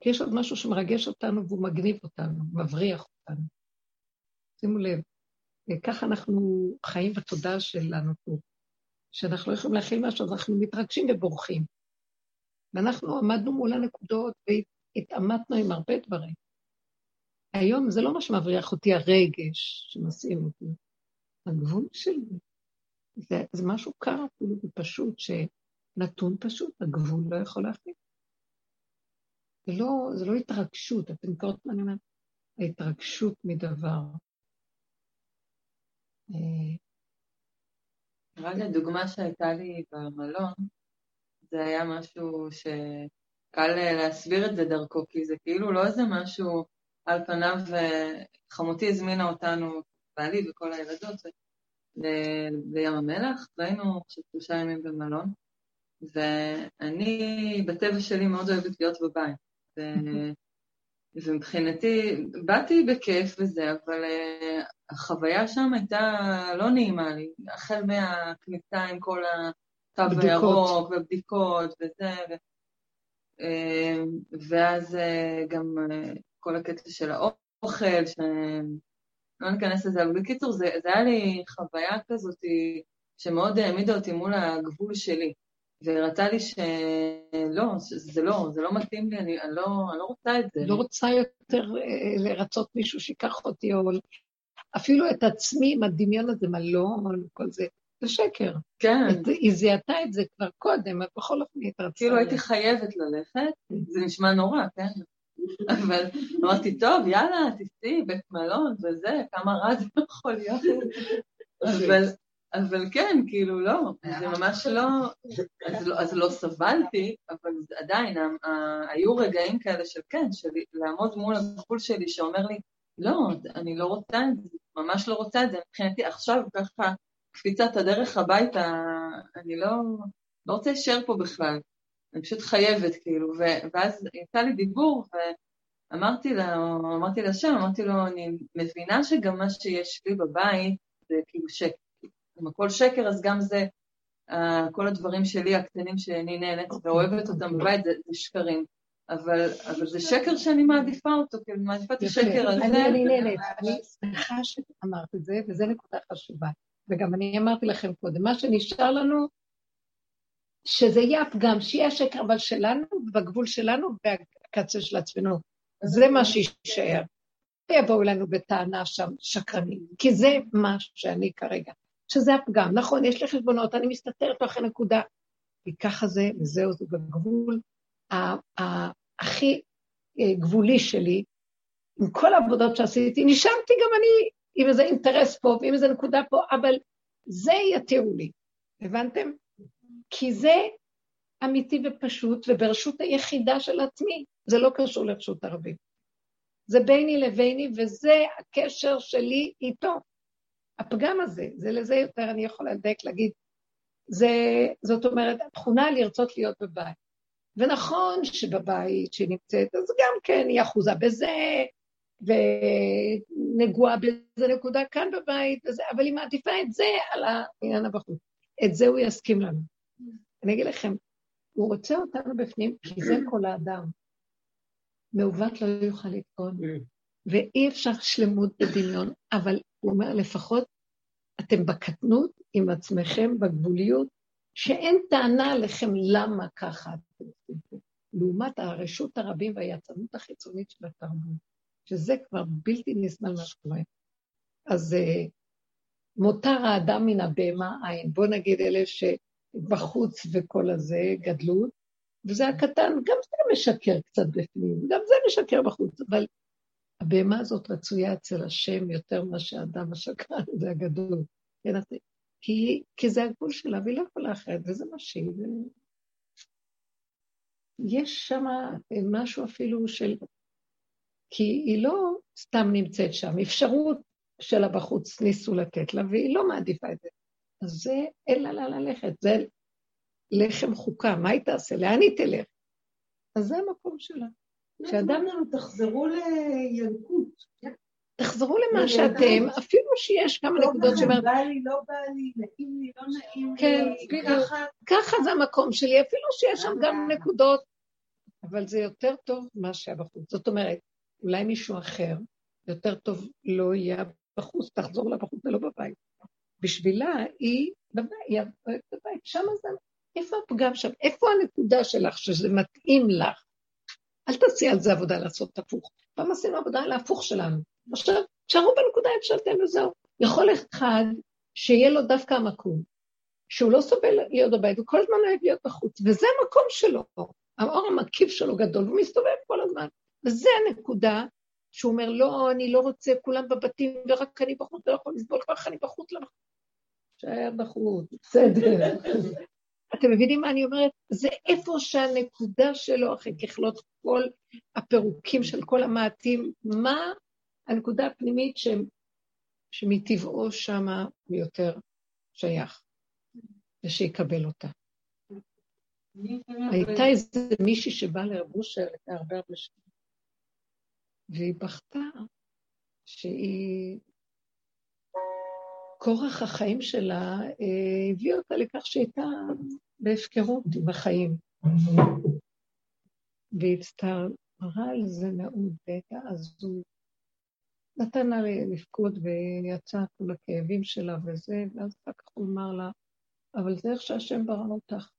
כי יש עוד משהו שמרגש אותנו, והוא מגניב אותנו, מבריח אותנו. שימו לב, כך אנחנו חיים בתודעה שלנו פה, שאנחנו לא יכולים להכיל משהו, אז אנחנו מתרגשים ובורחים. ואנחנו עמדנו מול הנקודות, והתאמתנו עם הרבה דברים. היום זה לא מה שמבריח אותי, הרגש שמסיעים אותי. הגבול שלי. זה, זה משהו קר אפילו ופשוט, שנתון פשוט, הגבול לא יכול להכניס. זה לא, זה לא התרגשות, אתם קוראות מה אני אומרת, ההתרגשות מדבר. רגע, דוגמה שהייתה לי במלון, זה היה משהו שקל להסביר את זה דרכו, כי זה כאילו לא איזה משהו על פניו, חמותי הזמינה אותנו, בעלי וכל הילדות, לים המלח, ראינו שלושה ימים במלון, ואני בטבע שלי מאוד אוהבת להיות בבית, ו... ומבחינתי, באתי בכיף וזה, אבל uh, החוויה שם הייתה לא נעימה לי, החל מהכניסה עם כל התו הירוק ובדיקות וזה, ו... uh, ואז uh, גם uh, כל הקטע של האוכל, ש... לא ניכנס לזה, אבל בקיצור, זה, זה היה לי חוויה כזאת שמאוד העמידה אותי מול הגבול שלי, והראתה לי שלא, זה לא, זה לא מתאים לי, אני, אני, לא, אני לא רוצה את זה. לא רוצה יותר לרצות מישהו שיקח אותי, או אפילו את עצמי, עם הדמיון הזה, מה לא, כל זה, זה שקר. כן. היא זיהתה את זה כבר קודם, את בכל אופן התרצה. כאילו הייתי חייבת ללכת, זה נשמע נורא, כן? אבל אמרתי, טוב, יאללה, תסעי, בית מלון, וזה, כמה רע זה לא יכול להיות. אבל כן, כאילו, לא, זה ממש לא, אז לא סבלתי, אבל עדיין, היו רגעים כאלה של כן, לעמוד מול הגבול שלי שאומר לי, לא, אני לא רוצה את זה, ממש לא רוצה את זה, מבחינתי עכשיו ככה, קפיצת הדרך הביתה, אני לא רוצה להישאר פה בכלל. אני פשוט חייבת, כאילו, ואז יצא לי דיבור, ואמרתי לה, אמרתי לה שם, אמרתי לו, אני מבינה שגם מה שיש לי בבית, זה כאילו שקר. אם הכל שקר, אז גם זה, כל הדברים שלי, הקטנים שאני נהנית ואוהבת אותם בבית, זה שקרים. אבל זה שקר שאני מעדיפה אותו, כאילו, מעדיפה את השקר הזה. אני נהנית, אני שמחה שאמרת את זה, וזה נקודה חשובה. וגם אני אמרתי לכם קודם, מה שנשאר לנו, שזה יהיה הפגם, שיהיה השקר, אבל שלנו, בגבול שלנו, והקצה של עצמנו. זה מה שישאר. יבואו לנו בטענה שם שקרנים, כי זה מה שאני כרגע. שזה הפגם, נכון, יש לי חשבונות, אני מסתתרת אחרי נקודה. וככה זה, וזהו, זה בגבול הכי גבולי שלי, עם כל העבודות שעשיתי, נשארתי גם אני עם איזה אינטרס פה, ועם איזה נקודה פה, אבל זה יתירו לי, הבנתם? כי זה אמיתי ופשוט, וברשות היחידה של עצמי, זה לא קשור לרשות ערבית. זה ביני לביני, וזה הקשר שלי איתו. הפגם הזה, זה לזה יותר אני יכולה לדייק להגיד, זה, זאת אומרת, התכונה לרצות להיות בבית. ונכון שבבית שנמצאת, אז גם כן היא אחוזה בזה, ונגועה בזה נקודה כאן בבית, וזה, אבל היא מעטיפה את זה על העניין הבחור. את זה הוא יסכים לנו. אני אגיד לכם, הוא רוצה אותנו בפנים, כי זה כל האדם. מעוות לא יוכל לתקון, ואי אפשר שלמות בדמיון, אבל הוא אומר לפחות, אתם בקטנות עם עצמכם, בגבוליות, שאין טענה לכם למה ככה. לעומת הרשות הרבים והיצנות החיצונית של התרבות, שזה כבר בלתי נסבל מה שקורה. אז מותר האדם מן הבהמה עין, בוא נגיד אלה שבחוץ וכל הזה גדלות, וזה הקטן, גם זה משקר קצת בפנים, גם זה משקר בחוץ, אבל הבהמה הזאת רצויה אצל השם יותר מה שהאדם השקרן, זה הגדול. כי, כי זה הגבול שלה, והיא לא יכולה אחרת, וזה מה שהיא. ו... יש שם משהו אפילו של... כי היא לא סתם נמצאת שם, אפשרות שלה בחוץ ניסו לתת לה, והיא לא מעדיפה את זה. אז זה אין לה ללכת, זה לחם חוקה, מה היא תעשה? לאן היא תלך? אז זה המקום שלה. שאדם לנו, תחזרו לילקות. תחזרו למה שאתם, אפילו שיש כמה נקודות שאומרת... לא בא לי, לא בא לי, נעים לי, לא נעים לי, ככה. ככה זה המקום שלי, אפילו שיש שם גם נקודות, אבל זה יותר טוב מה שהיה בחוץ. זאת אומרת, אולי מישהו אחר, יותר טוב לא יהיה בחוץ, תחזור לבחוץ ולא בבית. בשבילה היא בבית, בבית, שם זה... איפה הפגם שם? איפה הנקודה שלך שזה מתאים לך? אל תעשי על זה עבודה לעשות הפוך. פעם עשינו עבודה על ההפוך שלנו. עכשיו, שערו בנקודה אם שאלתם וזהו. יכול אחד שיהיה לו דווקא המקום, שהוא לא סובל להיות בבית, הוא כל הזמן אוהב להיות בחוץ, וזה המקום שלו. האור המקיף שלו גדול, הוא מסתובב כל הזמן. וזה הנקודה שהוא אומר, לא, אני לא רוצה, כולם בבתים, ורק אני בחוץ, לא יכול לסבול, רק אני בחוץ, לא... שער בחוץ, בסדר. אתם מבינים מה אני אומרת? זה איפה שהנקודה שלו, אחרי ככלות כל הפירוקים של כל המעטים, מה הנקודה הפנימית ש... שמטבעו שם יותר שייך, ושיקבל אותה. הייתה איזה מישהי שבאה לרבושר, הייתה הרבה הרבה שנים, והיא בכתה שהיא... כורח החיים שלה אה, הביא אותה לכך שהייתה בהפקרות עם החיים. והצטערה על זה מאוד, אז הוא נתן לה לפקוד ויצא כל הכאבים שלה וזה, ואז אחר כך הוא אמר לה, אבל זה איך שהשם ברא אותך.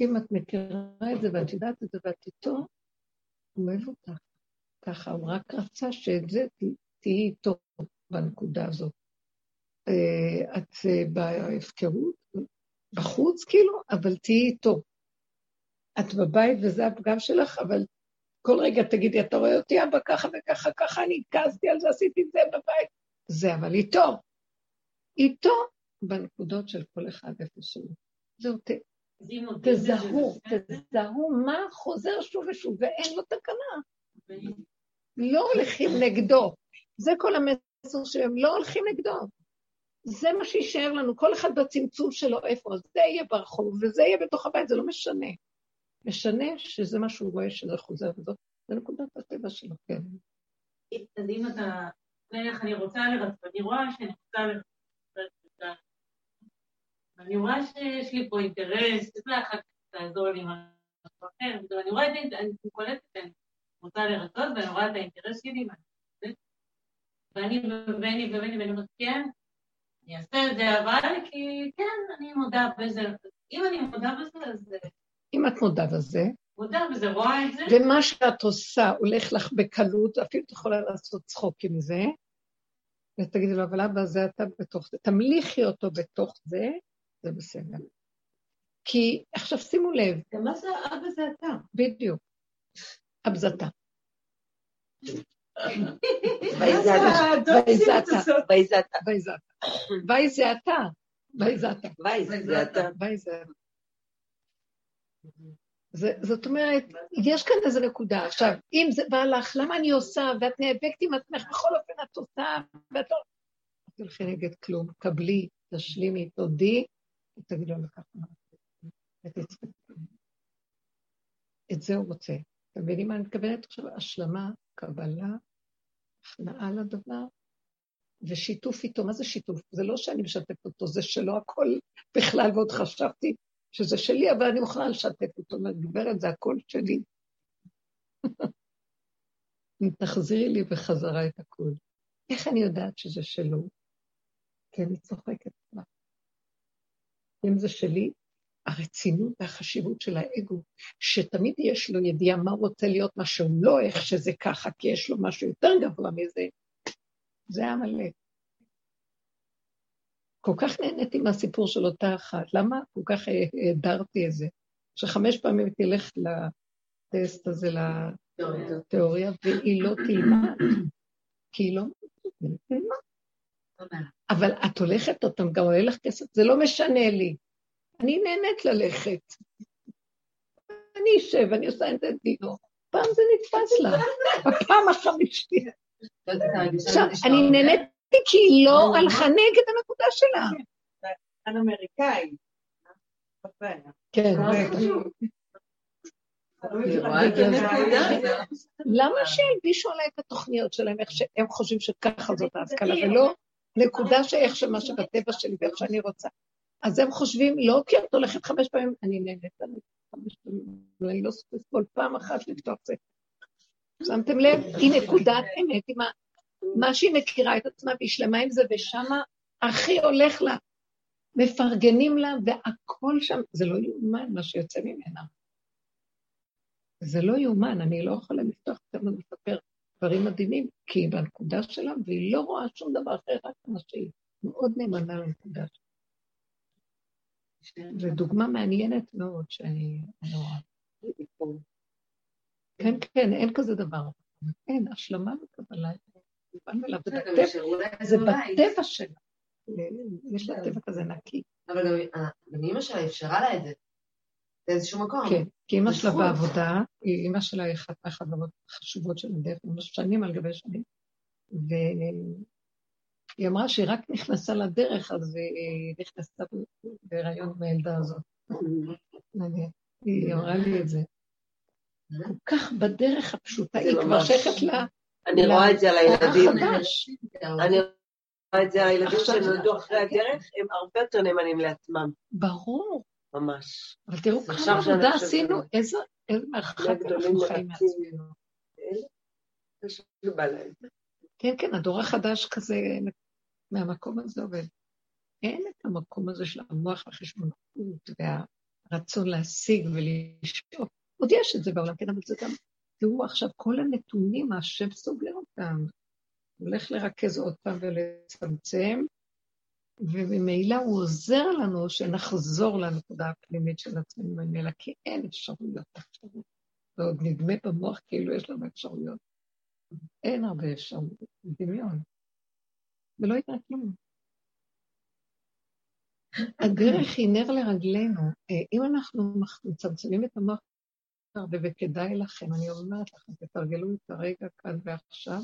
אם את מכירה את זה ואת יודעת את זה ואת איתו, הוא אוהב אותך. ככה, הוא רק רצה שאת זה תהיי איתו בנקודה הזאת. את בהפקרות, בחוץ כאילו, אבל תהיי איתו. את בבית וזה הפגם שלך, אבל כל רגע תגידי, אתה רואה אותי אבא ככה וככה, ככה אני התכזתי על זה, עשיתי את זה בבית. זה אבל איתו. איתו בנקודות של כל אחד איפה שלו. זהו, תזהו, תזהו מה חוזר שוב ושוב, ואין לו תקנה. לא הולכים נגדו. זה כל המסור שהם לא הולכים נגדו. זה מה שישאר לנו, כל אחד בצמצום שלו איפה, זה יהיה ברחוב וזה יהיה בתוך הבית, זה לא משנה. משנה שזה מה שהוא רואה שזה חוזר, זה נקודת הטבע שלו, כן. אז אם אתה, נניח, אני רוצה לרצות, אני רואה שאני רוצה לרצות, אני רואה שיש לי פה אינטרס, זה אחר כך תעזור לי מה אחר, אני רואה את זה, אני קולטת, אני רוצה לרצות ואני רואה את האינטרס שלי, ואני ובני ובני ואני מרקיין, אני אעשה את זה, אבל כי כן, אני מודה בזה. אם אני מודה בזה, אז זה... אם את מודה בזה... מודה בזה, רואה את זה. ומה שאת עושה הולך לך בקלות, אפילו את יכולה לעשות צחוק עם זה, ותגידי לו, אבל אבא, זה אתה בתוך זה. תמליכי אותו בתוך זה, זה בסדר. כי, עכשיו שימו לב... גם מה זה אבא זה אתה? בדיוק. אבא זה אתה. ויזעת. זאת אומרת, יש כאן איזו נקודה. עכשיו, אם זה בא לך, למה אני עושה, ואת נאבקת עם עצמך, בכל אופן את עושה, ואת לא... את הולכי נגד כלום, קבלי, תשלימי, תודי, ותגידו לכך מה. את זה הוא רוצה. אתם מבינים מה אני מתכוונת עכשיו? השלמה, קבלה, הכנעה לדבר, ושיתוף איתו. מה זה שיתוף? זה לא שאני משתפת אותו, זה שלא הכל בכלל, ועוד חשבתי שזה שלי, אבל אני מוכנה לשתף אותו, מגברת, זה הכל שלי. תחזירי לי בחזרה את הכל. איך אני יודעת שזה שלו? כי אני צוחקת מה. אם זה שלי, הרצינות והחשיבות של האגו, שתמיד יש לו ידיעה מה רוצה להיות, מה שהוא לא, איך שזה ככה, כי יש לו משהו יותר גבוה מזה, זה היה מלא. כל כך נהניתי מהסיפור של אותה אחת, למה? כל כך הדרתי את זה, שחמש פעמים תלך לטסט הזה, לתיאוריה, והיא לא תלמד, כי היא לא תלמד. אבל את הולכת, אתה גם עולה לך כסף, זה לא משנה לי, אני נהנית ללכת. אני אשב, אני עושה את הדינו. פעם זה נתפס לה. הפעם החמישית. עכשיו, אני נהניתי כי היא לא הלכה נגד הנקודה שלה. אני אמריקאי. כן. למה שהלבישו עליי את התוכניות שלהם, איך שהם חושבים שככה זאת ההשכלה, ולא נקודה שאיך שמה שבטבע שלי ואיך שאני רוצה. אז הם חושבים, לא כי את הולכת חמש פעמים, אני נהנית, אני חמש פעמים, אני לא סופס כל פעם אחת לפתוח זה. שמתם לב? היא נקודת אמת, מה שהיא מכירה את עצמה, והיא שלמה עם זה, ושמה הכי הולך לה, מפרגנים לה, והכל שם, זה לא יאומן מה שיוצא ממנה. זה לא יאומן, אני לא יכולה לפתוח אתם ולספר דברים מדהימים, כי היא בנקודה שלה, והיא לא רואה שום דבר אחר, רק מה שהיא מאוד נאמנה לנקודה שלה. זו דוגמה מעניינת מאוד שאני רואה. כן, כן, אין כזה דבר. אין, השלמה וקבלה. זה בטבע שלה. יש לה טבע כזה נקי. אבל גם אמא שלה אפשרה לה את זה. זה איזשהו מקום. כן, כי אמא שלה בעבודה, אמא שלה היא אחת מהחברות החשובות של הדרך, ממש שנים על גבי שנים. היא אמרה שהיא רק נכנסה לדרך, אז היא נכנסה בהיריון מהילדה הזאת. היא אמרה לי את זה. כל כך בדרך הפשוטה, היא כבר שכת לה... אני רואה את זה על הילדים. אני רואה את זה על הילדים שנולדו אחרי הדרך, הם הרבה יותר נאמנים לעצמם. ברור. ממש. אבל תראו כמה עבודה עשינו, איזה מרחק אנחנו חיים מעצמנו. יש לבא להם. כן, כן, הדור החדש כזה, מהמקום הזה עובד. אין את המקום הזה של המוח והחשבונות והרצון להשיג ולשאוף. עוד יש את זה בעולם, כן, אבל זה גם, תראו עכשיו, כל הנתונים, השם סוגר אותם. הולך לרכז עוד פעם ולצמצם, וממילא הוא עוזר לנו שנחזור לנקודה הפנימית של עצמנו ממילא, כי אין אפשרויות עכשיו. ועוד נדמה במוח כאילו יש לנו אפשרויות. אין הרבה אפשר, דמיון, ולא יקרה כלום. הדרך היא נר לרגלינו, אם אנחנו מצמצמים את המוח הרבה, וכדאי לכם, אני אומרת לכם, תתרגלו את הרגע כאן ועכשיו,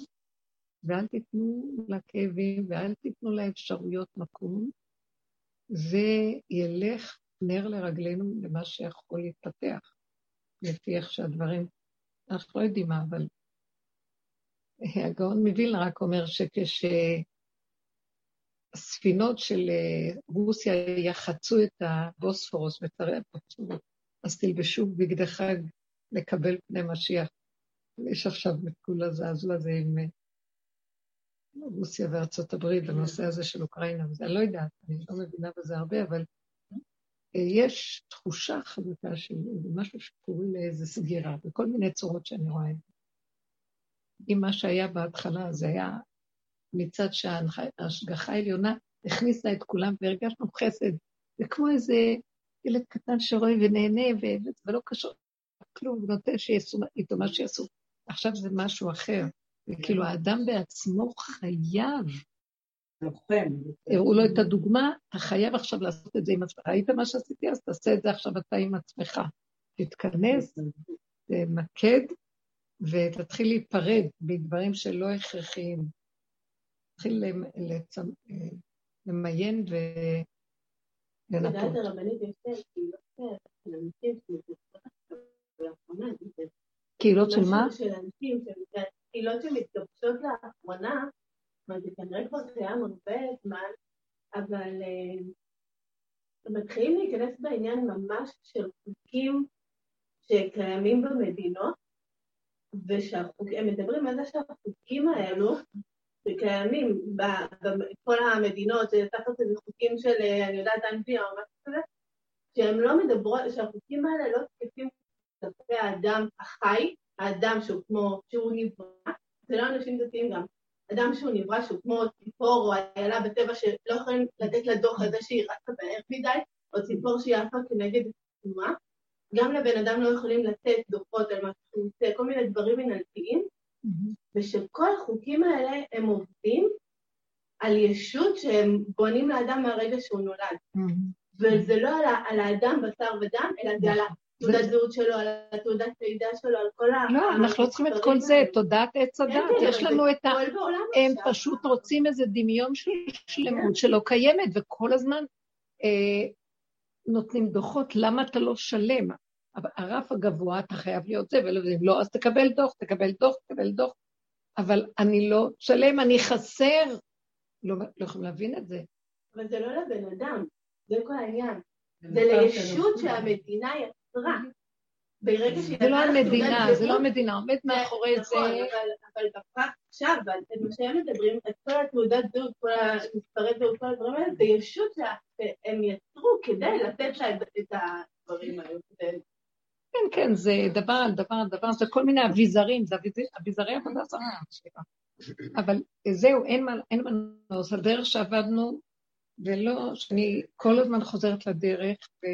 ואל תיתנו לכאבים, ואל תיתנו לאפשרויות מקום, זה ילך נר לרגלינו למה שיכול להתפתח, לפי איך שהדברים, אנחנו לא יודעים מה, אבל הגאון מווילנה רק אומר שכשהספינות של רוסיה יחצו את הבוספורוס וצרי הבוספורוס, אז תלבשו בגדי חג לקבל פני משיח. יש עכשיו את כולה זעזוע הזה עם רוסיה וארצות הברית, בנושא הזה של אוקראינה, אני לא יודעת, אני לא מבינה בזה הרבה, אבל יש תחושה חזקה של משהו שקוראים לאיזה סגירה, בכל מיני צורות שאני רואה. אם מה שהיה בהתחלה, זה היה מצד שההשגחה העליונה הכניסה את כולם והרגשנו חסד. זה כמו איזה ילד קטן שרואי ונהנה ולא קשור כלום, ונותן שיעשו איתו מה שיעשו. עכשיו זה משהו אחר. זה כאילו האדם בעצמו חייב. לוחם. הראו לו את הדוגמה, אתה חייב עכשיו לעשות את זה עם עצמך. ראית מה שעשיתי, אז תעשה את זה עכשיו אתה עם עצמך. תתכנס, תמקד, ותתחיל להיפרד בדברים שלא הכרחיים. תתחיל למיין ולנפות. אני יודעת הרבנית יותר, כי היא לא עושה, של אנשים שמתגבשות, ולאחרונה, קהילות של מה? קהילות שמתגבשות לאחרונה, אבל זה כנראה כבר קיים הרבה זמן, אבל מתחילים להיכנס בעניין ממש של חוקים שקיימים במדינות, ושהם מדברים מה זה שהחוקים האלו שקיימים בכל המדינות, תחת איזה חוקים של, אני יודעת, אנגליה או משהו כזה, שהם לא מדברות, שהחוקים האלה לא תקפים כלפי האדם החי, האדם שהוא כמו, שהוא נברא, זה לא אנשים דתיים גם, אדם שהוא נברא שהוא כמו ציפור או איילה בטבע שלא יכולים לתת לדוח הזה שהיא רצה בערך מדי, או ציפור שהיא עפה כנגד תנועה, גם לבן אדם לא יכולים לתת דוחות על מה שחוצה, כל מיני דברים מנהלתיים, mm-hmm. ושכל החוקים האלה הם עובדים על ישות שהם בונים לאדם מהרגע שהוא נולד. Mm-hmm. וזה לא על, על האדם בשר ודם, אלא זה על התעודת זהות שלו, על התעודת מידע שלו, על כל ה... לא, אנחנו לא צריכים את כל זה, תודעת עץ הדת, יש לנו את ה... הם פשוט רוצים איזה דמיון של שלמות שלא קיימת, וכל הזמן נותנים דוחות, למה אתה לא שלם? הרף הגבוה, אתה חייב להיות זה, ואם לא, אז תקבל דוח, תקבל דוח, תקבל דוח, אבל אני לא שלם, אני חסר. לא יכולים להבין את זה. אבל זה לא לבן אדם. זה כל העניין. זה לישות שהמדינה יצרה. זה לא המדינה, זה לא המדינה, עומד מאחורי זה. אבל בפרק עכשיו, אתם שהם מדברים, את כל התעודת זהות, כל המספרי זהות, כל הדברים האלה, זה ישות שהם יצרו כדי לתת להם את הדברים האלה. כן, כן, זה דבר על דבר על דבר, זה כל מיני אביזרים, זה אביזרי עבודה זרה. אבל זהו, אין מנוס, הדרך שעבדנו, ולא, שאני כל הזמן חוזרת לדרך, ו...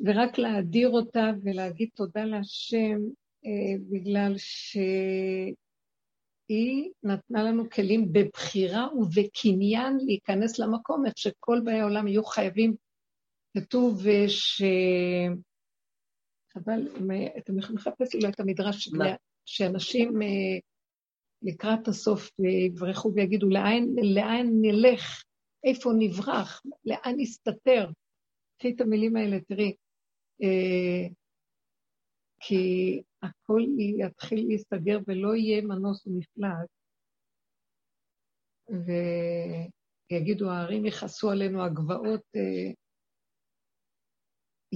ורק להדיר אותה ולהגיד תודה להשם, אה, בגלל שהיא נתנה לנו כלים בבחירה ובקניין להיכנס למקום, איך שכל באי העולם יהיו חייבים, כתוב ש... אבל אתם יכולים לחפש אולי את המדרש שבנה, שאנשים... אה, לקראת הסוף יברחו ויגידו, לאן, לאן נלך? איפה נברח? לאן נסתתר? תראי את המילים האלה, תראי. אה, כי הכל יתחיל להסתגר ולא יהיה מנוס ומפלט. ויגידו, הערים יחסו עלינו, הגבעות. אה,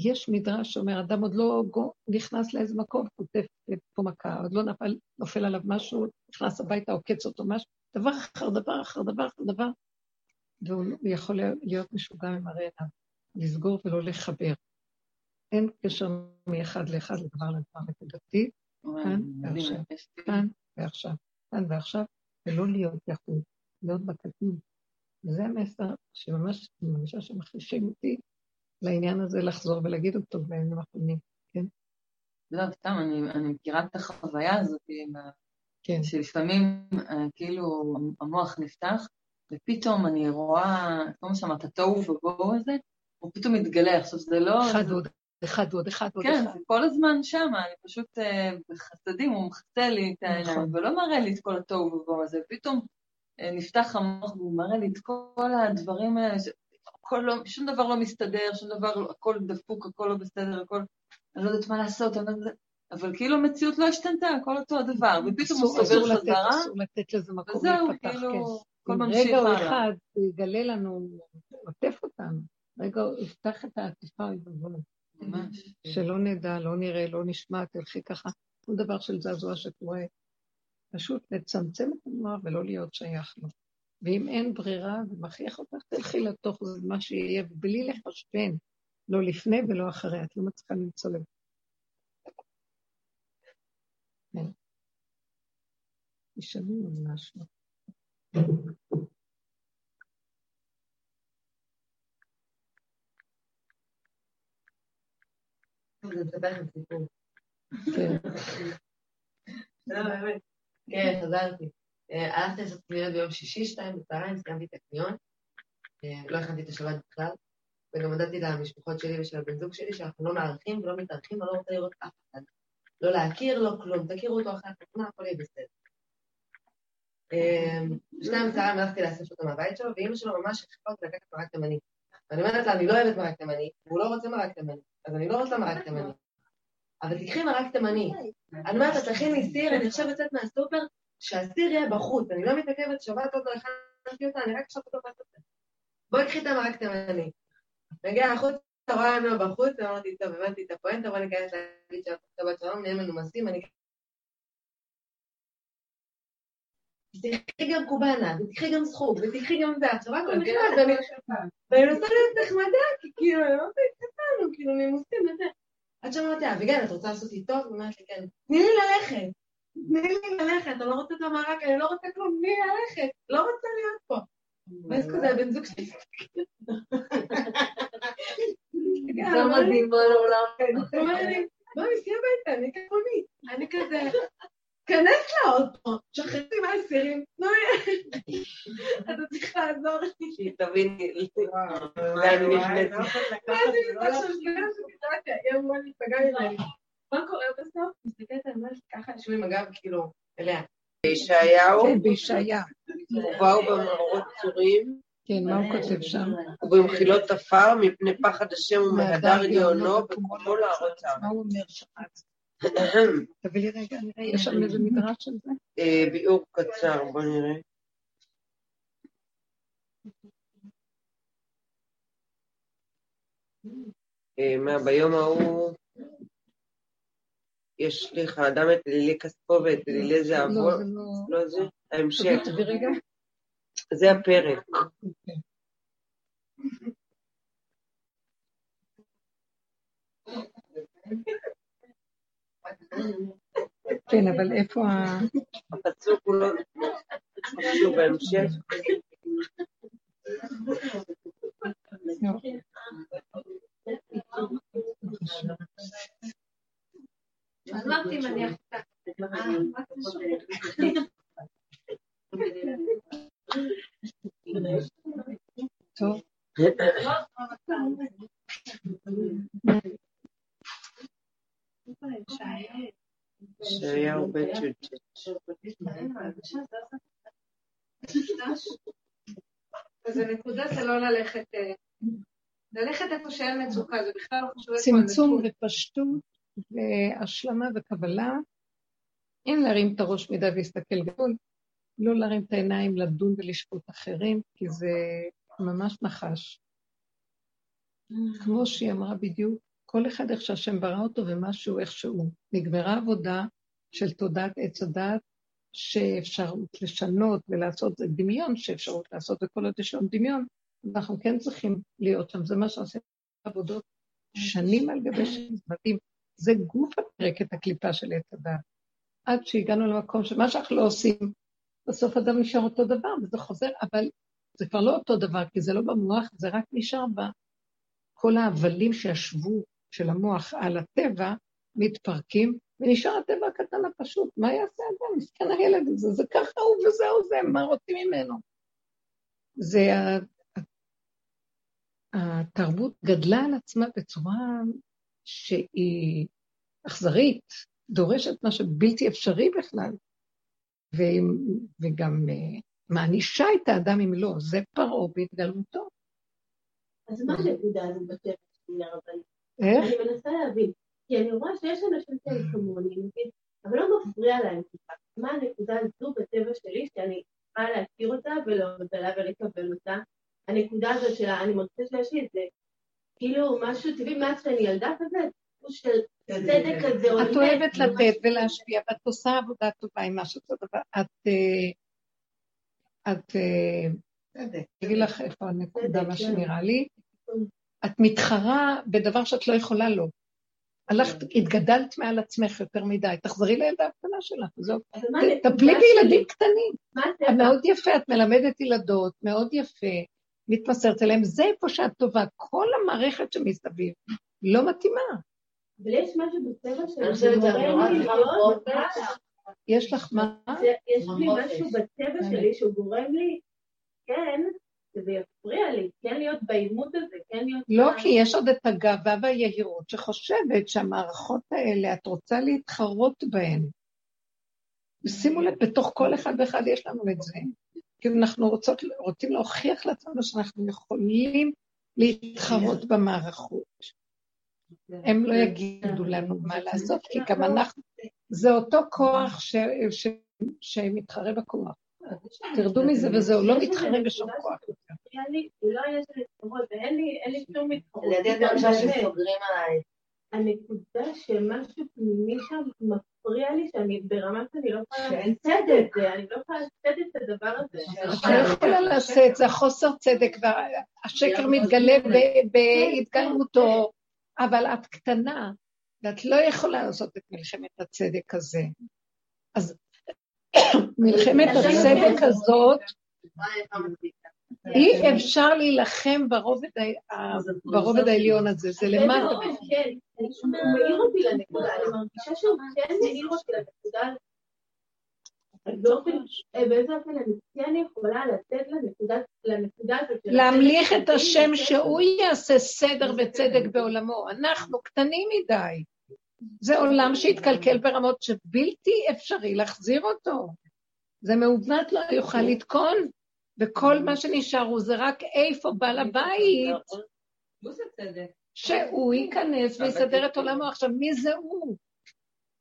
יש מדרש שאומר, אדם עוד לא נכנס לאיזה מקום, כותף פה מכה, עוד לא נפל, נופל עליו משהו, נכנס הביתה, עוקץ אותו משהו, דבר אחר דבר אחר דבר אחר דבר, והוא יכול להיות משוגע ממראה, לסגור ולא לחבר. אין קשר מאחד לאחד לדבר לדבר נקודתי, כאן ועכשיו, כאן ועכשיו, כאן ועכשיו, ולא להיות יחוד, להיות בקטנים. וזה המסר שממש, ממשה שמחרישים אותי, לעניין הזה לחזור ולהגיד אותו בימים האחרונים, כן? לא, סתם, אני, אני מכירה את החוויה הזאת, כן. שלפעמים כאילו המוח נפתח, ופתאום אני רואה, כמו שאמרת, התוהו ובוהו הזה, הוא פתאום מתגלה, עכשיו זה לא... אחד זה... עוד, אחד עוד, אחד עוד. כן, אחד. זה כל הזמן שם, אני פשוט אה, בחסדים, הוא מחצה לי את העיניים, נכון. ולא מראה לי את כל התוהו ובוהו הזה, פתאום אה, נפתח המוח, והוא מראה לי את כל הדברים האלה, ש... לא, שום דבר לא מסתדר, שום דבר, הכל דפוק, הכל לא בסדר, הכל, אני לא יודעת מה לעשות, אבל, אבל כאילו המציאות לא השתנתה, הכל אותו הדבר, ופתאום הוא סובר חזרה, וזהו, כאילו, כל ממשיך הלאה. רגע אחד, הוא יגלה לנו, עוטף אותנו, רגע, יפתח את העטיפה, שלא נדע, לא נראה, לא נשמע, תלכי ככה, כל דבר של זעזוע שקורה, פשוט לצמצם את המוח ולא להיות שייך לו. ואם אין ברירה, ומכריח אותך, תלכי לתוך זה מה שיהיה, בלי לחשבן, לא לפני ולא אחרי, את לא מצליחה למצוא לב. כן. ישנים על משהו. זה דבר הסיפור. כן. לא, באמת. כן, חזרתי. הלכתי לעשות קניות ביום שישי, שתיים בצהריים, סיימתי את הקניון, לא הכנתי את השבת בכלל, וגם הודעתי למשפחות שלי ושל הבן זוג שלי שאנחנו לא מארחים ולא מתארחים, אני לא רוצה לראות אף אחד. לא להכיר, לא כלום, תכירו אותו אחר כך, הכל יהיה בסדר. בשתיים בצהריים הלכתי לאסוף אותו מהבית שלו, ואמא שלו ממש שכחה אותי לקחת מרק תימני. ואני אומרת לה, אני לא אוהבת מרק תימני, והוא לא רוצה מרק תימני, אז אני לא רוצה מרק תימני. אבל תקחי מרק תימני. אני אומרת, את תכיני סיר, אני עכשיו יוצאת מהסופר, שהסיר יהיה בחוץ, אני לא מתעכבת, שבת עוד לא הכנתי אותה, אני רק עכשיו אותו בסופר. בואי קחי את המרק תימני. נגיע לחוץ, רואה לנו בחוץ, ואמרתי, טוב, הבנתי את הפואנטה, בואי נקייס להגיד שהבת שלנו נהיה מנומסים, אני... תקחי גם קובנה, ותקחי גם סחוב, ותקחי גם זה, עכשיו רק לא נכנס, ואני נוסע להיות נחמדה, כי כאילו, אני לא רוצה להתקטנו, כאילו, נימוסים וזה. עד שם אמרתי, אביגן, את רוצה לעשות לי טוב? ואומרת לי, כן, תני לי ללכת, תני לי ללכת, אני לא רוצה את המרק, אני לא רוצה כלום, תני לי ללכת, לא רוצה להיות פה. ואז כזה, הבן זוג שלי. זה מדהים, בוא לא עולם. זאת אומרת לי, בוא נשיא הביתה, אני כמוני, אני כזה... כנס לאוטו, שחררתי מהסירים, נו, אתה צריך לעזור לי. שהיא תביני, לאן היא נכנסת. ואז היא נמצא של שגרה שתדעתי, היא אמרה לי, פגע לי רעי. מה קורה בסוף? מסתכלת על מה שככה, שהוא עם הגב כאילו, אליה. בישעיהו? בישעיה. ובאו במאורות צורים. כן, מה הוא כותב שם? ובמחילות עפר, מפני פחד השם ומהדר גאונו, בקומו להראות שם. מה הוא אומר שחץ? תביא לי רגע, נראה, יש שם איזה מדרש של זה? ביאור קצר, בוא נראה. מה, ביום ההוא יש לך אדם את לילי כספו ואת לילי זהבו, לא זה? ההמשך. תביא רגע. זה הפרק. כן, אבל איפה הפסוק הוא לא חשוב בהמשך. אמרתי מניח אותה. טוב. ישעיהו בית י"ט. אז הנקודה זה לא ללכת, ללכת איפה שאין מצוקה, זה בכלל לא חשוב. צמצום ופשטות והשלמה וקבלה, אין להרים את הראש מדי ולהסתכל גדול, לא להרים את העיניים לדון ולשפוט אחרים, כי זה ממש נחש. כמו שהיא אמרה בדיוק, כל אחד איך שהשם ברא אותו ומשהו איך שהוא. נגמרה עבודה של תודעת עץ הדעת שאפשרות לשנות ולעשות דמיון, שאפשרות לעשות וכל עוד יש לנו דמיון, אנחנו כן צריכים להיות שם. זה מה שעושים עבודות שנים על גבי שנזמדים. זה גוף הפרק את הקליפה של עץ הדעת. עד שהגענו למקום שמה שאנחנו לא עושים, בסוף אדם נשאר אותו דבר וזה חוזר, אבל זה כבר לא אותו דבר, כי זה לא במוח, זה רק נשאר בה. כל העבלים שישבו של המוח על הטבע, מתפרקים, ונשאר הטבע הקטן הפשוט. מה יעשה אדם? מסכן הילד הזה, זה ככה הוא וזהו זה, מה רוצים ממנו? זה התרבות גדלה על עצמה בצורה שהיא אכזרית, דורשת מה שבלתי אפשרי בכלל, וגם מענישה את האדם אם לא, זה פרעה בהתגלמותו. אז מה הנקודה הזאת בטבע שלי הרבנית? איך? אני מנסה להבין, כי אני רואה שיש אנשים כאלה כמוני, אבל לא מפריע להם ככה. מה הנקודה הזו בטבע שלי שאני צריכה להכיר אותה ולעבוד עליה ולקבל אותה? הנקודה הזאת שלה, אני מרגישה שיש לי את זה, כאילו משהו טבעי, מאז שאני ילדה כזה, הוא של צדק כזה. את אוהבת לתת ולהשפיע, ואת עושה עבודה טובה עם משהו כזה דבר. את... את... תגיד לך איפה הנקודה, מה שנראה לי, את מתחרה בדבר שאת לא יכולה לו. הלכת, התגדלת מעל עצמך יותר מדי, תחזרי לילדה הקטנה שלך, תפלי בילדים קטנים. מאוד יפה, את מלמדת ילדות, מאוד יפה, מתמסרת אליהם, זה איפה שאת טובה, כל המערכת שמסביב, לא מתאימה. אבל יש משהו בצבע של... אני חושבת, זה נורא, זה נורא, יש לך מה? יש לי משהו בטבע שלי שהוא גורם לי, כן, זה יפריע לי, כן להיות בעימות הזה, כן להיות... לא, כי יש עוד את הגאווה והיהירות שחושבת שהמערכות האלה, את רוצה להתחרות בהן. שימו לב, בתוך כל אחד ואחד יש לנו את זה. כי אנחנו רוצות, רוצים להוכיח לעצמנו שאנחנו יכולים להתחרות במערכות. הם לא יגידו לנו מה לעשות, כי גם אנחנו... זה אותו כוח ש... ש... שמתחרה בכוח. תרדו מזה וזהו, לא מתחרה בשום כוח. הוא לא יש לי תחרות, ואין לי שום מתחרות. לדעת במשל שסוגרים עליי. הנקודה שמשהו פנימי שם מפריע לי, שאני ברמה שאני לא יכולה לעשות את זה, אני לא יכולה לעשות את הדבר הזה. אני לא יכולה לעשות את זה, החוסר צדק, והשקר מתגלה בהתגלמותו, אבל את קטנה, ואת לא יכולה לעשות את מלחמת הצדק הזה. אז מלחמת הצדק הזאת, אי אפשר להילחם ברובד העליון הזה, זה למטה. כן, הוא מעיר אותי לנקודה, אני מרגישה שהוא כן מעיר אותי לנקודה. באיזה אופן אני כן יכולה לתת לנקודה הזאת. להמליך את השם שהוא יעשה סדר וצדק בעולמו. אנחנו קטנים מדי. זה עולם שהתקלקל ברמות שבלתי אפשרי להחזיר אותו. זה מעובנת לא יוכל לתקון, וכל מה שנשאר הוא זה רק איפה בעל הבית. שהוא ייכנס ויסדר את עולמו. עכשיו, מי זה הוא?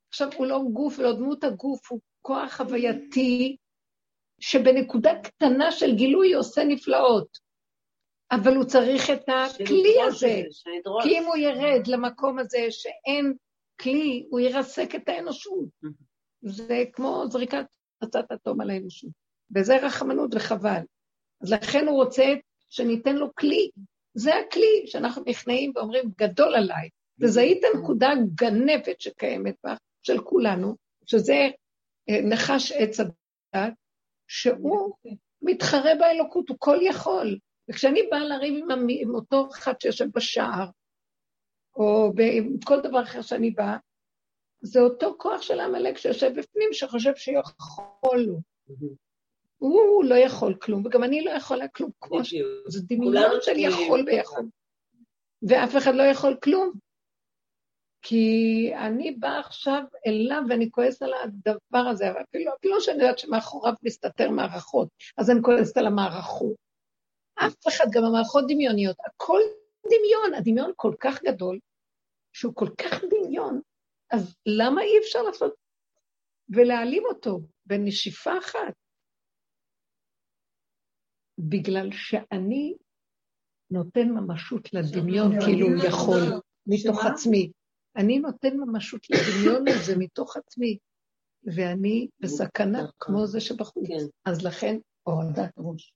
עכשיו, הוא לא גוף, לא דמות הגוף, הוא כוח חווייתי, שבנקודה קטנה של גילוי עושה נפלאות, אבל הוא צריך את הכלי הזה, כי אם הוא ירד למקום הזה שאין כלי, הוא ירסק את האנושות, זה כמו זריקת פצצת אטום על האנושות, וזה רחמנות וחבל, אז לכן הוא רוצה שניתן לו כלי, זה הכלי שאנחנו נכנעים ואומרים גדול עליי, וזהית הנקודה גנבת שקיימת בך, של כולנו, שזה נחש עץ הדת, שהוא מתחרה באלוקות, הוא כל יכול. וכשאני באה לריב עם, עם אותו אחד שיושב בשער, או בכל דבר אחר שאני באה, זה אותו כוח של המלאק שיושב בפנים, שחושב שיכול לו. הוא לא יכול כלום, וגם אני לא יכולה כלום, כמו שזה דמיון של יכול ויכול. ואף אחד לא יכול כלום. כי אני באה עכשיו אליו ואני כועסת על הדבר הזה, אבל אפילו, אפילו שאני יודעת שמאחוריו מסתתר מערכות, אז אני כועסת על המערכות. אף אחד, גם המערכות דמיוניות, הכל דמיון, הדמיון כל כך גדול, שהוא כל כך דמיון, אז למה אי אפשר לעשות ולהעלים אותו בנשיפה אחת? בגלל שאני נותן ממשות לדמיון כאילו הוא יכול, מתוך עצמי. אני נותן ממשות לדמיון הזה מתוך עצמי, ואני בסכנה כמו זה שבחוץ. אז לכן, הורדת ראש.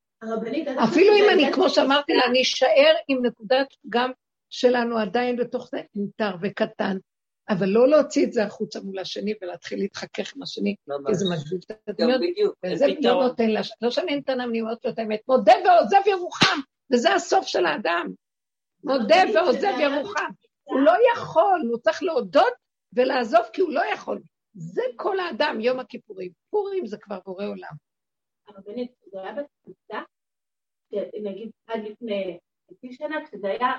אפילו אם אני, כמו שאמרתי, אני אשאר עם נקודת גם שלנו עדיין בתוך זה, נותר וקטן, אבל לא להוציא את זה החוצה מול השני, ולהתחיל להתחכך עם השני, כי זה מגביל את הדמיון. וזה לא נותן לה, לא שאני נתנה, אני אומרת לו את האמת, מודה ועוזב ירוחם, וזה הסוף של האדם. מודה ועוזב ירוחם. הוא לא יכול, הוא צריך להודות ולעזוב כי הוא לא יכול. זה כל האדם, יום הכיפורים. פורים זה כבר בורא עולם. הרבנית, זה היה בתפיסה, נגיד עד לפני עשרים שנה, כשזה היה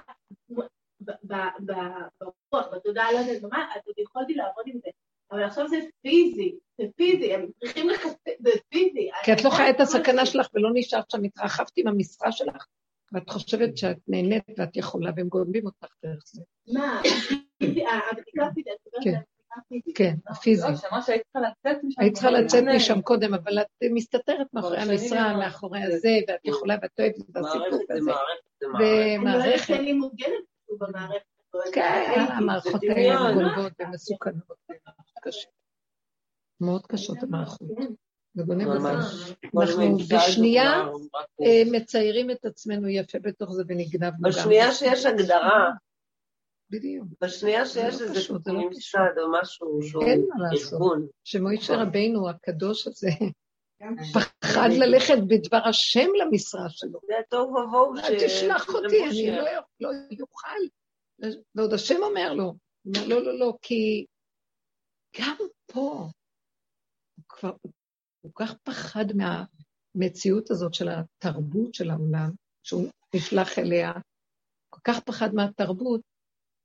ברוח, בתודעה על זה, אז עוד יכולתי לעבוד עם זה. אבל עכשיו זה פיזי, זה פיזי, הם צריכים לחסק, זה פיזי. כי את לא חיה את הסכנה שלך ולא נשארת שם, התרחבת עם המשרה שלך. ואת חושבת שאת נהנית ואת יכולה, והם גורמים אותך דרך זה. מה? הבדיקה פיזית, פיזית. כן, הפיזית. היית צריכה לצאת משם קודם, אבל את מסתתרת מאחורי המשרה, מאחורי הזה, ואת יכולה, ואת אוהבת את הסיפור הזה. ומערכת. אני מוגנת שוב במערכת. כן, המערכות האלה גולבות ומסוכנות. מאוד קשות המערכות. אנחנו בשנייה מציירים את עצמנו יפה בתוך זה ונגנב בשנייה שיש הגדרה בשנייה שיש איזה נמסד או משהו שהוא ארגון שמוישה רבינו הקדוש הזה פחד ללכת בדבר השם למשרה שלו אל תשלח אותי, אני לא יוכל ועוד השם אומר לו לא לא לא, כי גם פה כבר, הוא כך פחד מהמציאות הזאת של התרבות של העולם, שהוא נשלח אליה, כל כך פחד מהתרבות,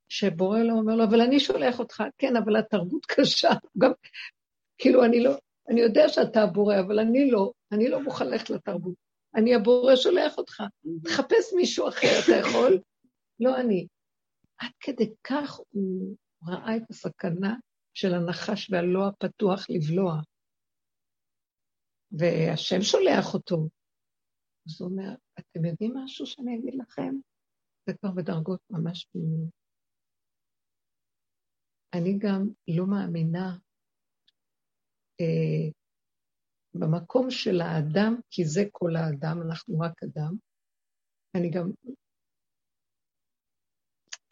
שבורא לו אומר לו, אבל אני שולח אותך, כן, אבל התרבות קשה, גם, כאילו אני לא, אני יודע שאתה הבורא, אבל אני לא, אני לא מוכן ללכת לתרבות, אני הבורא שולח אותך, תחפש מישהו אחר, אתה יכול? לא אני. עד כדי כך הוא ראה את הסכנה של הנחש והלוע פתוח לבלוע, והשם שולח אותו, אז הוא אומר, אתם יודעים משהו שאני אגיד לכם? זה כבר בדרגות ממש פנימיות. אני גם לא מאמינה אה, במקום של האדם, כי זה כל האדם, אנחנו רק אדם. אני גם,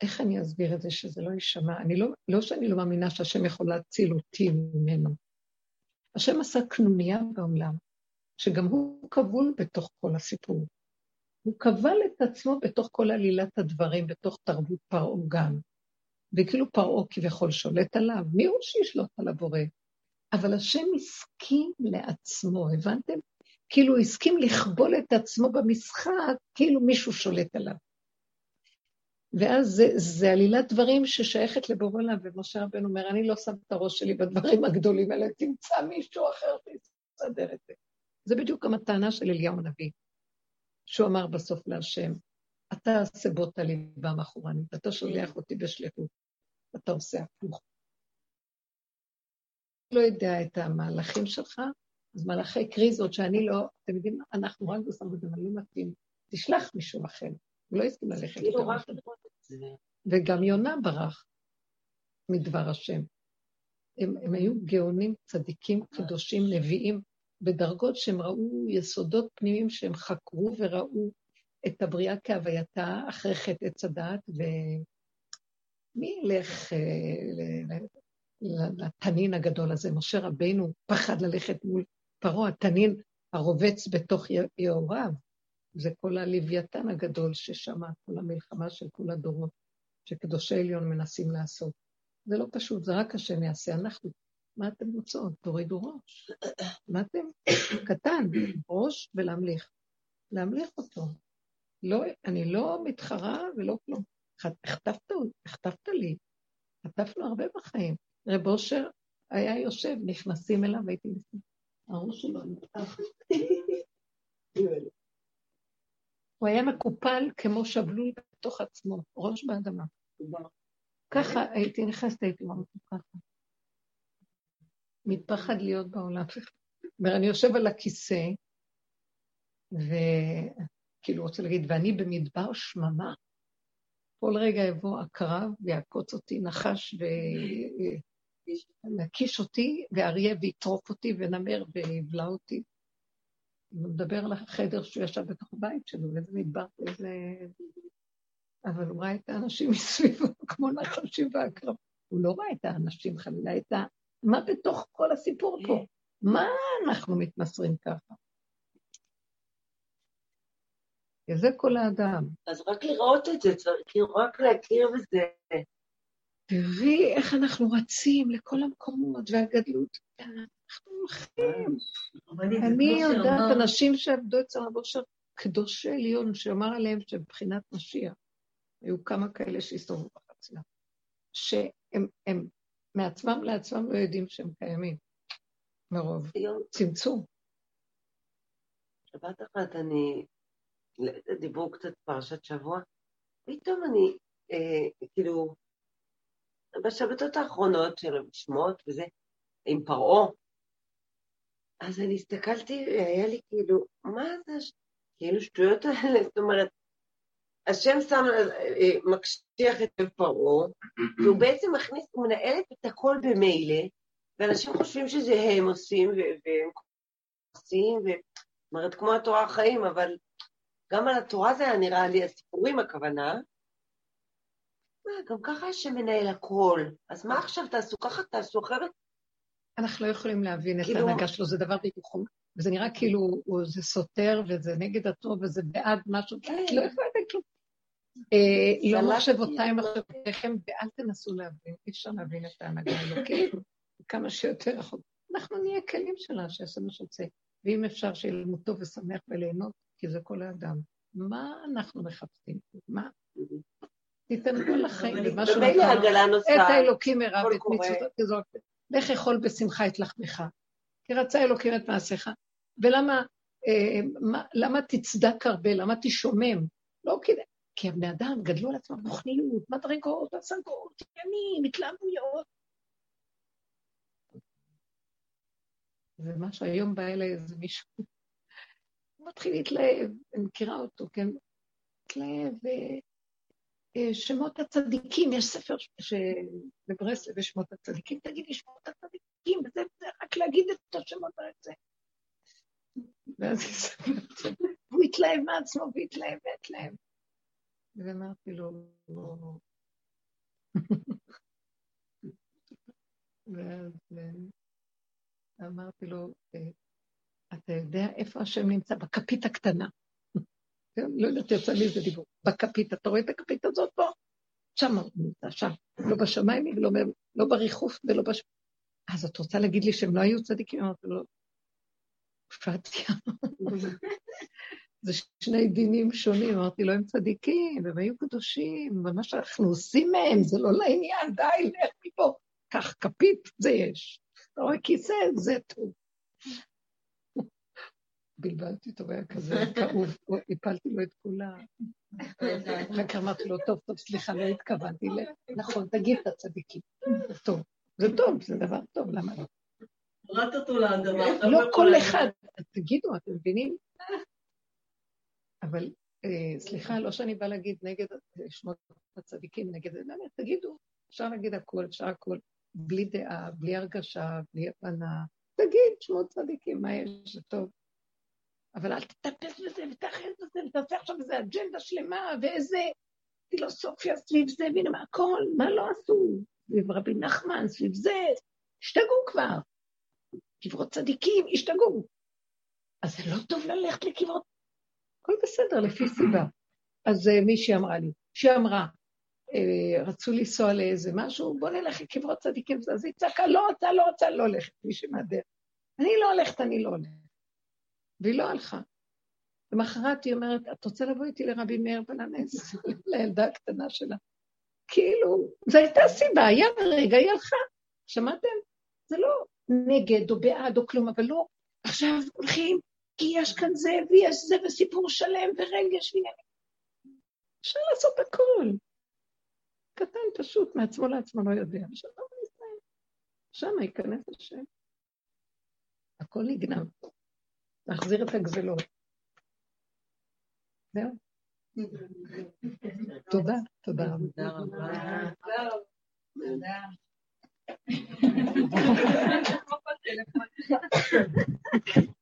איך אני אסביר את זה שזה לא יישמע? אני לא, לא שאני לא מאמינה שהשם יכול להציל אותי ממנו. השם עשה קנוניה בעולם, שגם הוא קבול בתוך כל הסיפור. הוא קבל את עצמו בתוך כל עלילת הדברים, בתוך תרבות פרעה גם. וכאילו פרעה כביכול שולט עליו, מי הוא שישלוט על הבורא? אבל השם הסכים לעצמו, הבנתם? כאילו הוא הסכים לכבול את עצמו במשחק, כאילו מישהו שולט עליו. ואז זה, זה עלילת דברים ששייכת לבורלה, ומשה רבנו אומר, אני לא שם את הראש שלי בדברים הגדולים, אלא תמצא מישהו אחר שיסדר את זה. זה בדיוק גם הטענה של אליהו הנביא, שהוא אמר בסוף להשם, אתה סבותה לי במחורנית, אתה שולח אותי בשליחות, אתה עושה הפוך. אני לא יודע את המהלכים שלך, אז מהלכי קריזות שאני לא, אתם יודעים, אנחנו רק בסדר, אבל לא מתאים, תשלח מישהו אחר. הוא לא הסכים ללכת יותר משהו. וגם יונה ברח מדבר השם. הם, הם היו גאונים, צדיקים, קדושים, נביאים, בדרגות שהם ראו יסודות פנימיים שהם חקרו וראו את הבריאה כהווייתה, אחרי חטא עץ הדעת, ומי ילך לתנין הגדול הזה? משה רבנו פחד ללכת מול פרעה, התנין הרובץ בתוך יאוריו, זה כל הלוויתן הגדול ששמע, כל המלחמה של כל הדורות, שקדושי עליון מנסים לעשות. זה לא פשוט, זה רק השם יעשה, אנחנו, מה אתם רוצות? תורידו ראש. מה אתם? קטן, ראש ולהמליך. להמליך אותו. לא, אני לא מתחרה ולא כלום. הכתבת, הכתבת לי. חטפנו הרבה בחיים. רב אושר היה יושב, נכנסים אליו, הייתי נכנסים. הראש שלו נפתח. הוא היה מקופל כמו שבלול בתוך עצמו, ראש באדמה. ככה הייתי נכנסת, הייתי ממש ככה. מתפחד להיות בעולם. אני יושב על הכיסא, וכאילו רוצה להגיד, ואני במדבר שממה, כל רגע יבוא הקרב ויעקוץ אותי, נחש ונקיש אותי, ואריה ויטרוף אותי ונמר ויבלע אותי. הוא מדבר על החדר שהוא ישב בתוך הבית שלו, וזה מדבר איזה... אבל הוא ראה את האנשים מסביבו, כמו נחשים והקרב. הוא לא ראה את האנשים חלילה, את ה... מה בתוך כל הסיפור פה? מה אנחנו מתמסרים ככה? זה כל האדם. אז רק לראות את זה, רק להכיר בזה. תראי איך אנחנו רצים לכל המקומות והגדלות. אנחנו הולכים. אני יודעת, אנשים שעבדו את צהר בושר, קדושי עליון, שאמר עליהם שבבחינת משיח, היו כמה כאלה שהסתובבו בחציה, שהם מעצמם לעצמם לא יודעים שהם קיימים, מרוב צמצום. שבת אחת אני, דיברו קצת פרשת שבוע, פתאום אני, כאילו, בשבתות האחרונות של המשמעות וזה, עם פרעה, אז אני הסתכלתי, היה לי כאילו, מה זה, כאילו שטויות האלה, זאת אומרת, השם שם, מקשיח את פרעה, והוא בעצם מכניס, הוא מנהל את הכל במילא, ואנשים חושבים שזה הם עושים, והם עושים, זאת אומרת, כמו התורה החיים, אבל גם על התורה זה היה נראה לי, הסיפורים הכוונה, גם ככה השם מנהל הכל, אז מה עכשיו תעשו ככה, תעשו אחרת? אנחנו לא יכולים להבין את ההנהגה שלו, זה דבר ביטוחום, וזה נראה כאילו זה סותר, וזה נגד הטוב, וזה בעד משהו, לא יכולה בכלום. לא מחשבותיים מחשבותיכם, ואל תנסו להבין, אי אפשר להבין את ההנהגה, כאילו, כמה שיותר, אנחנו נהיה כלים שלה שיעשה מה שרוצה. ואם אפשר שיהיה לנו טוב ושמח וליהנות, כי זה כל האדם. מה אנחנו מחפשים? מה? תתענגו לחיים במה שנתנו. את האלוקים הרב, את מצוות כזאת. לך אכול בשמחה את לחמך. כי רצה אלוקים את מעשיך. ולמה למה תצדק הרבה? למה תשומם? לא כדאי. כי הבני אדם גדלו על עצמם מוכניות, מדרגות, השגות, ימים, התלעמויות. ומה שהיום בא אליי איזה מישהו, הוא מתחיל להתלהב, אני מכירה אותו, כן? להתלהב, שמות הצדיקים, יש ספר בברסלב, יש שמות הצדיקים, תגידי שמות הצדיקים, וזה רק להגיד את השמות על זה. ואז היא ספרת, הוא התלהב מעצמו, והתלהב והתלהב. ואמרתי לו, לא... ואז... אמרתי לו, אתה יודע איפה השם נמצא? בכפית הקטנה. לא יודעת, יצא לי איזה דיבור. בכפית, אתה רואה את הכפית הזאת פה? שם נמצא, שם. לא בשמיים, לא בריחוף ולא בשמיים. אז את רוצה להגיד לי שהם לא היו צדיקים? אמרתי לו, פתיה. זה שני דינים שונים. אמרתי לו, הם צדיקים, הם היו קדושים, ומה שאנחנו עושים מהם, זה לא לעניין, די, לך מפה. כך, כפית זה יש. אתה רואה כיסא, זה טוב. בלבלתי אותו, היה כזה כאוב, הפלתי לו את כולה. אחר כך אמרתי לו, טוב, טוב, סליחה, לא התכוונתי ל... נכון, תגיד את הצדיקים. טוב, זה טוב, זה דבר טוב, למה לא? ראת אותו לאדמה. לא כל אחד, תגידו, אתם מבינים? אבל, סליחה, לא שאני באה להגיד נגד שמות הצדיקים, נגד זה, תגידו, אפשר להגיד הכל, אפשר הכל. בלי דעה, בלי הרגשה, בלי הבנה, תגיד, שמות צדיקים, מה יש, זה טוב. אבל אל תטפס בזה, ותאחל בזה, ותעשה עכשיו איזו אג'נדה שלמה, ואיזה פילוסופיה סביב זה, והנה מה, הכל, מה לא עשו? סביב רבי נחמן, סביב זה, השתגעו כבר. קברות צדיקים, השתגעו. אז זה לא טוב ללכת לקברות. הכל בסדר, לפי סיבה. אז מישהי אמרה לי, שהיא אמרה, רצו לנסוע לאיזה משהו, בוא נלך לקברות צדיקים, אז היא צעקה, לא רוצה, לא רוצה, לא הולכת, מישהי מהדרך. אני לא הולכת, אני לא הולכת. והיא לא הלכה. למחרת היא אומרת, את רוצה לבוא איתי לרבי מאיר בננס, לילדה הקטנה שלה. כאילו, זו הייתה סיבה, היה רגע, היא הלכה. שמעתם? זה לא נגד או בעד או כלום, אבל לא. עכשיו הולכים, כי יש כאן זה ויש זה, וסיפור שלם ורגש ועניינים. אפשר לעשות הכל. קטן פשוט, מעצמו לעצמו לא יודע, שלא נסיים. שם ייכנס השם. הכל נגנב. להחזיר את הגזלות. זהו. תודה, תודה רבה. תודה רבה. תודה. תודה.